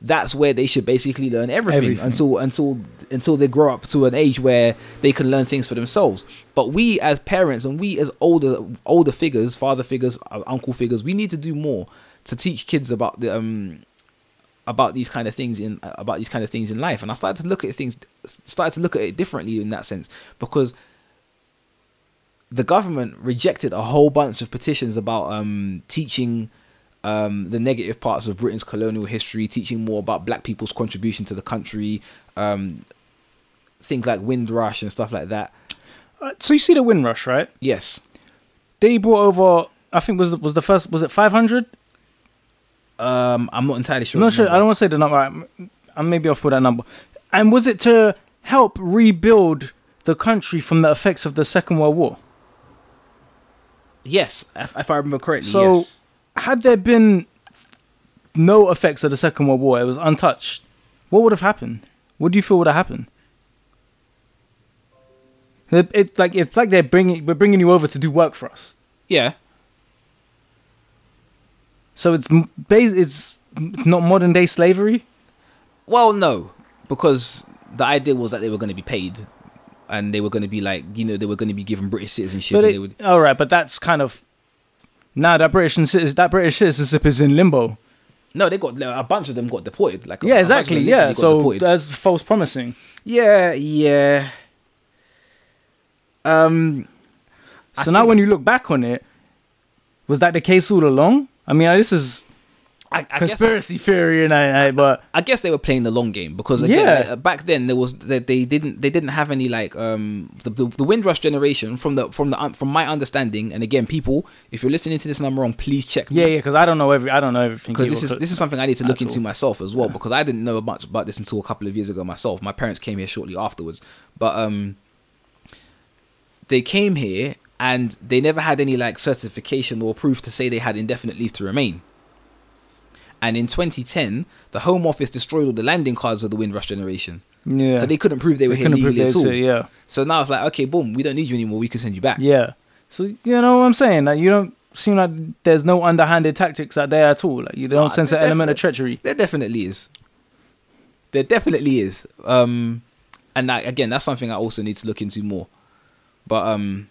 that's where they should basically learn everything, everything until until until they grow up to an age where they can learn things for themselves. But we as parents and we as older older figures, father figures, uncle figures, we need to do more to teach kids about the um about these kind of things in about these kind of things in life. And I started to look at things, started to look at it differently in that sense, because the government rejected a whole bunch of petitions about um teaching. Um, the negative parts of Britain's colonial history, teaching more about black people's contribution to the country, um, things like Windrush and stuff like that. Uh, so you see the Windrush, right? Yes. They brought over, I think was was the first, was it five hundred? Um, I'm not entirely sure. I'm not sure. I don't want to say the number. I maybe off with that number. And was it to help rebuild the country from the effects of the Second World War? Yes, if, if I remember correctly. So. Yes. Had there been no effects of the Second World War, it was untouched, what would have happened? What do you feel would have happened? It, it, like, it's like they're bringing, we're bringing you over to do work for us. Yeah. So it's it's not modern day slavery? Well, no, because the idea was that they were going to be paid. And they were going to be like, you know, they were going to be given British citizenship. But it, and they would... All right, but that's kind of... Nah, that British that British citizenship is in limbo. No, they got a bunch of them got deported. Like yeah, a, exactly. A yeah, so deported. That's false promising. Yeah, yeah. Um, so I now, think... when you look back on it, was that the case all along? I mean, this is I, I conspiracy guess, theory, and I, I but I guess they were playing the long game because again, yeah. like, back then there was they, they didn't they didn't have any like um the, the the Windrush generation from the from the from my understanding, and again, people, if you're listening to this and I'm wrong, please check me. Yeah, yeah, because I don't know every I don't know everything because this is this is something I need to look into all. myself as well yeah. because I didn't know much about this until a couple of years ago myself. My parents came here shortly afterwards, but um they came here and they never had any like certification or proof to say they had indefinite leave to remain. And in twenty ten, the Home Office destroyed all the landing cards of the Windrush generation. Yeah. So they couldn't prove they were they here legally at all. It, yeah. So now it's like, okay, boom, we don't need you anymore. We can send you back. Yeah. So you know what I'm saying? Like, you don't seem like there's no underhanded tactics out there at all. Like, you don't nah, sense an element of treachery. There definitely is. There definitely is. Um, and that, again, that's something I also need to look into more. But um,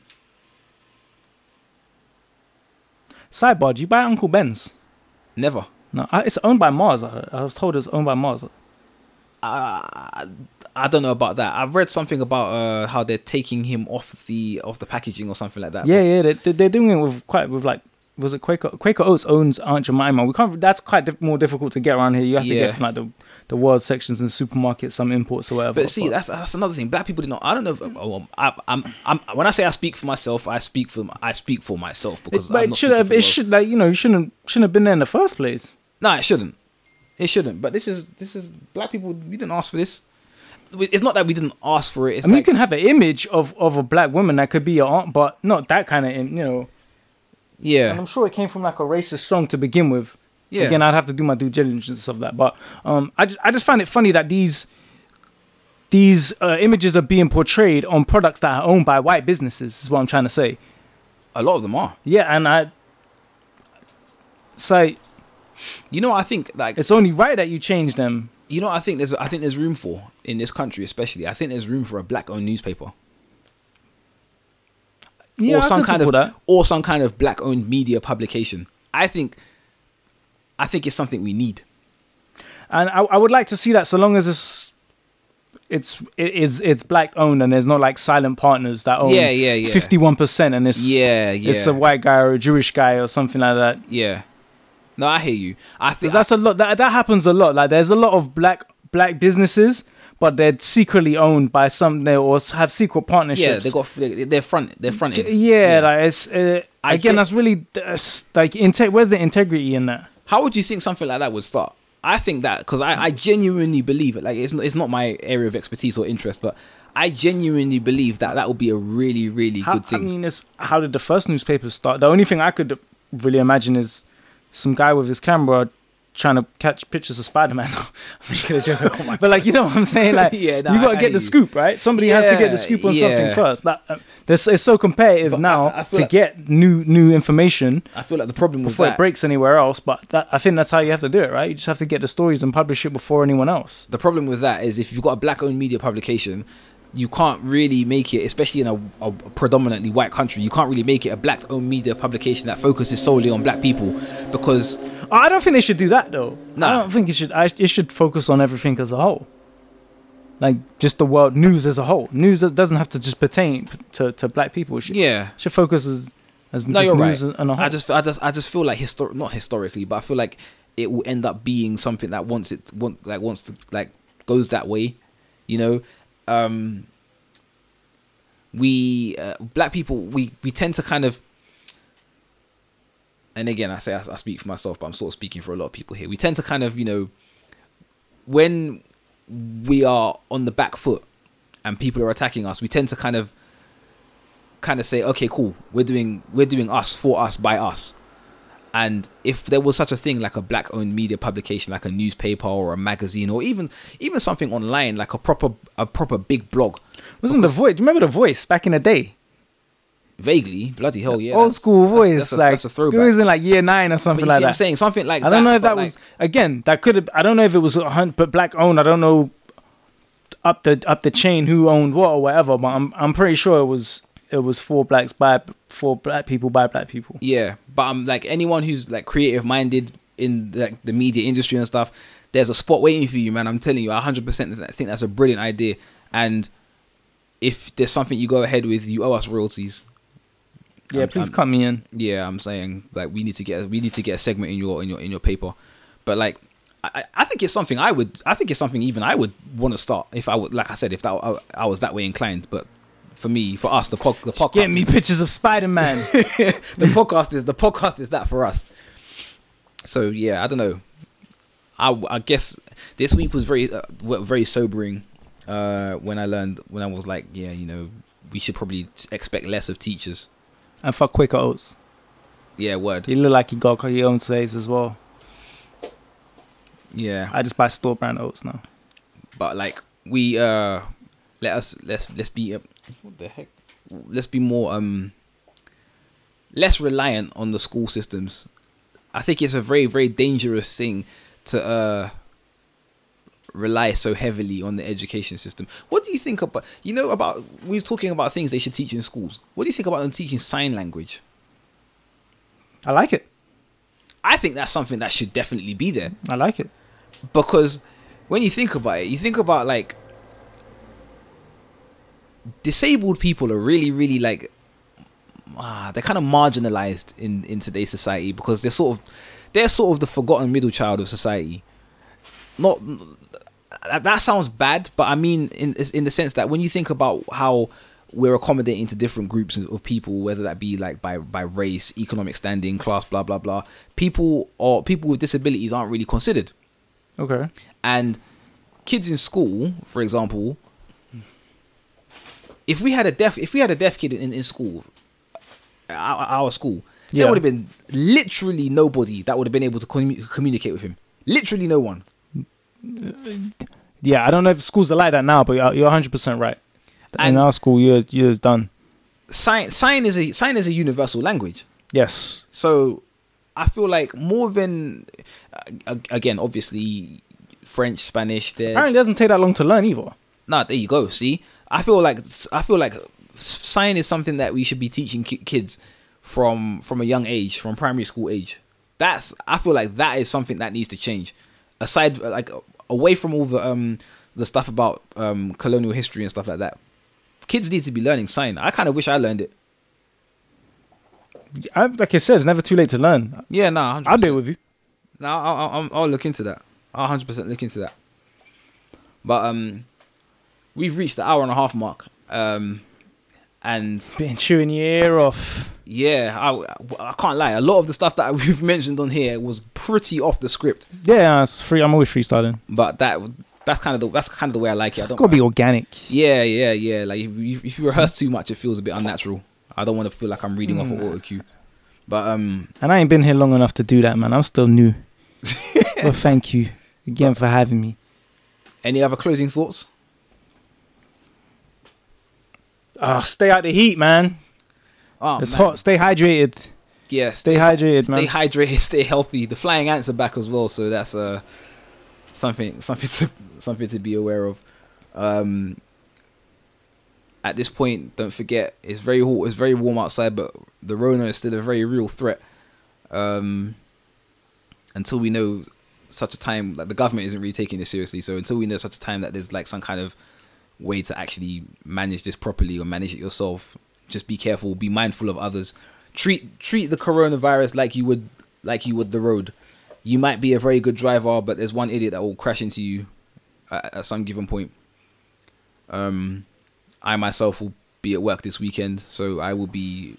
sidebar: do you buy Uncle Ben's? Never. No, it's owned by Mars. I, I was told it's owned by Mars. Uh, I don't know about that. I've read something about uh, how they're taking him off the off the packaging or something like that. Yeah, yeah, they, they're doing it with quite with like was it Quaker? Quaker Oats owns Aunt Jemima. We can't. That's quite diff- more difficult to get around here. You have to yeah. get from like the the world sections and supermarkets, some imports or whatever. But see, but. that's that's another thing. Black people did not. I don't know. If, well, I, I'm, I'm. When I say I speak for myself, I speak for I speak for myself because. It, but I'm not it should have. It world. should like you know. You shouldn't shouldn't have been there in the first place. No, it shouldn't. It shouldn't. But this is this is black people. We didn't ask for this. It's not that we didn't ask for it. It's I mean, like, you can have an image of, of a black woman that could be your aunt, but not that kind of, you know. Yeah. And I'm sure it came from like a racist song to begin with. Yeah. Again, I'd have to do my due diligence of that, but um, I just I just find it funny that these these uh, images are being portrayed on products that are owned by white businesses. Is what I'm trying to say. A lot of them are. Yeah, and I. So. You know, I think like it's only right that you change them. You know, I think there's I think there's room for in this country, especially. I think there's room for a black-owned newspaper, yeah, or some kind of that. or some kind of black-owned media publication. I think, I think it's something we need, and I, I would like to see that. So long as it's it's it's it's black-owned and there's not like silent partners that own yeah, yeah, yeah. fifty-one percent and it's yeah, yeah. it's a white guy or a Jewish guy or something like that. Yeah. No, I hear you. I think that's I, a lot. That, that happens a lot. Like, there's a lot of black black businesses, but they're secretly owned by some. They or have secret partnerships. Yeah, they got they, they're front. They're fronted. Yeah, yeah, like it's uh, again. Think, that's really uh, like inte- where's the integrity in that? How would you think something like that would start? I think that because I, I genuinely believe it. Like, it's not, it's not my area of expertise or interest, but I genuinely believe that that would be a really really how, good thing. I mean, it's, how did the first newspapers start? The only thing I could really imagine is. Some guy with his camera trying to catch pictures of Spider-Man. I'm just gonna joke. Oh but God. Like, you know what I'm saying? Like, yeah, nah, you gotta I get the scoop, right? Somebody yeah, has to get the scoop on yeah. something first. Like, uh, this it's so competitive but now I, I to like, get new new information. I feel like the problem was before that, it breaks anywhere else. But that, I think that's how you have to do it, right? You just have to get the stories and publish it before anyone else. The problem with that is if you've got a black-owned media publication. You can't really make it, especially in a, a predominantly white country, you can't really make it a black-owned media publication that focuses solely on black people because... I don't think they should do that, though. No. Nah. I don't think it should... I, it should focus on everything as a whole. Like, just the world, news as a whole. News doesn't have to just pertain to, to black people. It should, yeah. It should focus as, as no, just news right. and a whole. I just, I just, I just feel like, histor- not historically, but I feel like it will end up being something that wants it, want, like, wants to, like, goes that way, you know? Um, we uh, black people we, we tend to kind of, and again I say I, I speak for myself, but I'm sort of speaking for a lot of people here. We tend to kind of, you know, when we are on the back foot and people are attacking us, we tend to kind of kind of say, okay, cool, we're doing we're doing us for us by us. And if there was such a thing like a black-owned media publication, like a newspaper or a magazine, or even even something online, like a proper a proper big blog, wasn't because, the Voice? Do you remember the Voice back in the day? Vaguely, bloody hell, yeah. Old school Voice, that's, that's, like that's a throwback. It was in like year nine or something like that. I'm saying something like that. I don't know if that was again. That could have. I don't know if it was but black-owned. I don't know up the up the chain who owned what or whatever. But I'm I'm pretty sure it was. It was for blacks by for black people by black people. Yeah, but um, like anyone who's like creative minded in like the media industry and stuff, there's a spot waiting for you, man. I'm telling you, one hundred percent. I think that's a brilliant idea. And if there's something you go ahead with, you owe us royalties. Yeah, I'm, please I'm, cut me in. Yeah, I'm saying like we need to get we need to get a segment in your in your in your paper. But like, I, I think it's something I would. I think it's something even I would want to start if I would. Like I said, if that I, I was that way inclined, but. For me, for us, the, po- the podcast. Get me is- pictures of Spider-Man. the podcast is the podcast is that for us. So yeah, I don't know. I, I guess this week was very uh, very sobering uh, when I learned when I was like, yeah, you know, we should probably t- expect less of teachers. And fuck Quaker Oats. Yeah, word. You look like you got your own slaves as well. Yeah, I just buy store brand oats now. But like we uh, let us let's let's be. Uh, What the heck? Let's be more, um, less reliant on the school systems. I think it's a very, very dangerous thing to uh, rely so heavily on the education system. What do you think about, you know, about, we were talking about things they should teach in schools. What do you think about them teaching sign language? I like it. I think that's something that should definitely be there. I like it. Because when you think about it, you think about like, disabled people are really really like ah, they're kind of marginalized in, in today's society, because they're sort of they're sort of the forgotten middle child of society. Not that sounds bad, but I mean in in the sense that when you think about how we're accommodating to different groups of people, whether that be like by by race, economic standing, class, blah blah blah, people or people with disabilities aren't really considered. Okay. And kids in school, for example, if we had a deaf if we had a deaf kid in, in school, our, our school, yeah. there would have been literally nobody that would have been able to commun- communicate with him. Literally no one. Yeah, I don't know if schools are like that now, but you're, you're one hundred percent right. And in our school, you're you're done. Sign sign is a sign is a universal language. Yes. So I feel like more than uh, again, obviously French, Spanish. Apparently, it doesn't take that long to learn either. Nah, there you go. See, I feel like I feel like sign is something that we should be teaching ki- kids from from a young age, from primary school age. That's I feel like that is something that needs to change. Aside, like away from all the um the stuff about um colonial history and stuff like that. Kids need to be learning sign. I kind of wish I learned it. I, like I said, it's never too late to learn. Yeah, no, nah, I'll do it with you. No, nah, I'll, I'll, I'll look into that. I'll one hundred percent look into that. But um, we've reached the hour and a half mark. Um, and been chewing your ear off. Yeah, I, I can't lie. A lot of the stuff that we've mentioned on here was pretty off the script. Yeah, it's free. I'm always freestyling. But that. That's kind of the that's kind of the way I like it. I don't it's gotta be organic. Yeah, yeah, yeah. Like if you, if you rehearse too much, it feels a bit unnatural. I don't want to feel like I'm reading mm. off an auto cue. But um, and I ain't been here long enough to do that, man. I'm still new. Well, thank you again for having me. Any other closing thoughts? Ah, oh, stay out the heat, man. Oh, it's man. hot. Stay hydrated. Yeah, stay, stay hydrated, man. Stay hydrated. Stay healthy. The flying ants are back as well, so that's uh something, something to. Something to be aware of. Um, at this point, don't forget it's very hot, it's very warm outside, but the Rona is still a very real threat. Um, until we know such a time, like the government isn't really taking this seriously. So until we know such a time that there's like some kind of way to actually manage this properly or manage it yourself, just be careful, be mindful of others. Treat treat the coronavirus like you would like you would the road. You might be a very good driver, but there's one idiot that will crash into you at some given point. um, I myself will be at work this weekend, so I will be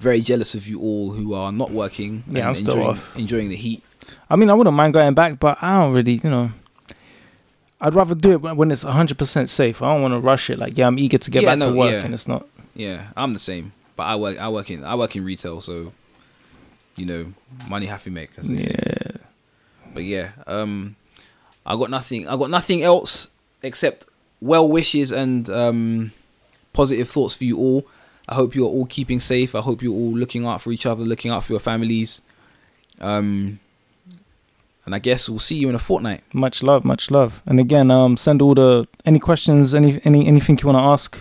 very jealous of you all who are not working yeah, and I'm enjoying, still off. enjoying the heat. I mean, I wouldn't mind going back, but I don't really, you know, I'd rather do it when it's one hundred percent safe. I don't want to rush it. Like, yeah, I'm eager to get yeah, back no, to work, yeah. and it's not. Yeah, I'm the same, but I work. I work in. I work in retail, so you know, money have to make. As they say. Yeah. But yeah. Um. I got nothing. I got nothing else except well wishes and um, positive thoughts for you all. I hope you are all keeping safe. I hope you're all looking out for each other, looking out for your families. Um, and I guess we'll see you in a fortnight. Much love, much love. And again, um, send all the any questions, any any anything you want to ask.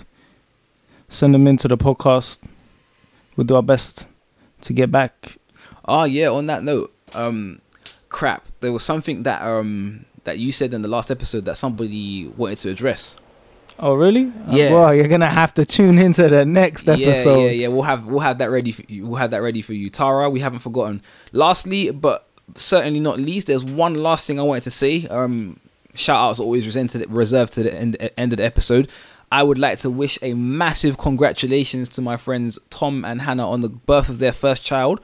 Send them into the podcast. We'll do our best to get back. Ah, yeah. On that note, um, crap. There was something that um. that you said in the last episode that somebody wanted to address. Oh, really? Yeah. Well, you're gonna have to tune into the next episode. Yeah, yeah, yeah. We'll have we'll have that ready. For you. We'll have that ready for you, Tara. We haven't forgotten. Lastly, but certainly not least, there's one last thing I wanted to say. Um, shout outs always reserved to the end, end of the episode. I would like to wish a massive congratulations to my friends Tom and Hannah on the birth of their first child.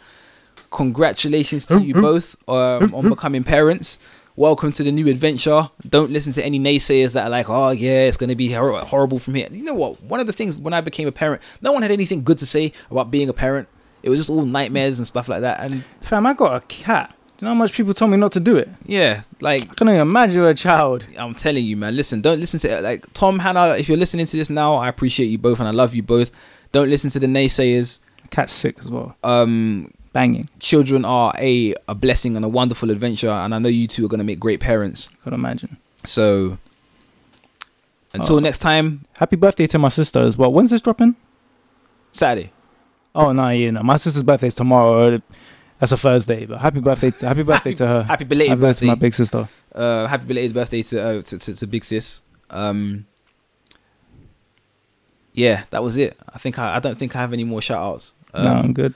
Congratulations to you both um, on becoming parents. Welcome to the new adventure. Don't listen to any naysayers that are like, oh yeah, it's going to be hor- horrible from here. You know what? One of the things when I became a parent, no one had anything good to say about being a parent. It was just all nightmares and stuff like that. And fam, I got a cat. Do you know how much people told me not to do it? Yeah, like I couldn't even imagine a child. I'm telling you, man. Listen, don't listen to it. Like Tom, Hannah, if you're listening to this now, I appreciate you both and I love you both. Don't listen to the naysayers. Cat's sick as well. Um. Banging. Children are a, a blessing and a wonderful adventure, and I know you two are going to make great parents. I could imagine. So, until oh. next time. Happy birthday to my sister as well. When's this dropping? Saturday. Oh, no, yeah, no. My sister's birthday is tomorrow. That's a Thursday, but happy birthday to, happy birthday happy, to her. Happy belated happy birthday. to my big sister. Uh, happy belated birthday to, uh, to, to, to big sis. Um, yeah, that was it. I think I, I don't think I have any more shout outs. Um, no, I'm good.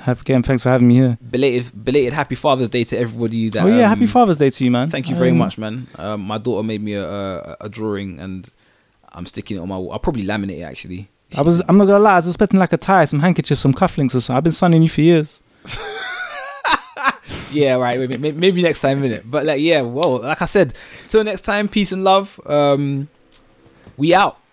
Have again, thanks for having me here. Belated, belated Happy Father's Day to everybody. That, oh yeah, um, Happy Father's Day to you, man. Thank you very um, much, man. Um, my daughter made me a, a, a drawing, and I'm sticking it on my wall. I'll probably laminate it actually. I was, I'm not gonna lie, I was expecting like a tie, some handkerchiefs, some cufflinks or something. I've been sunning you for years. Yeah, right. Maybe, maybe next time, innit? But like, yeah, well, like I said, till next time, peace and love. Um, we out.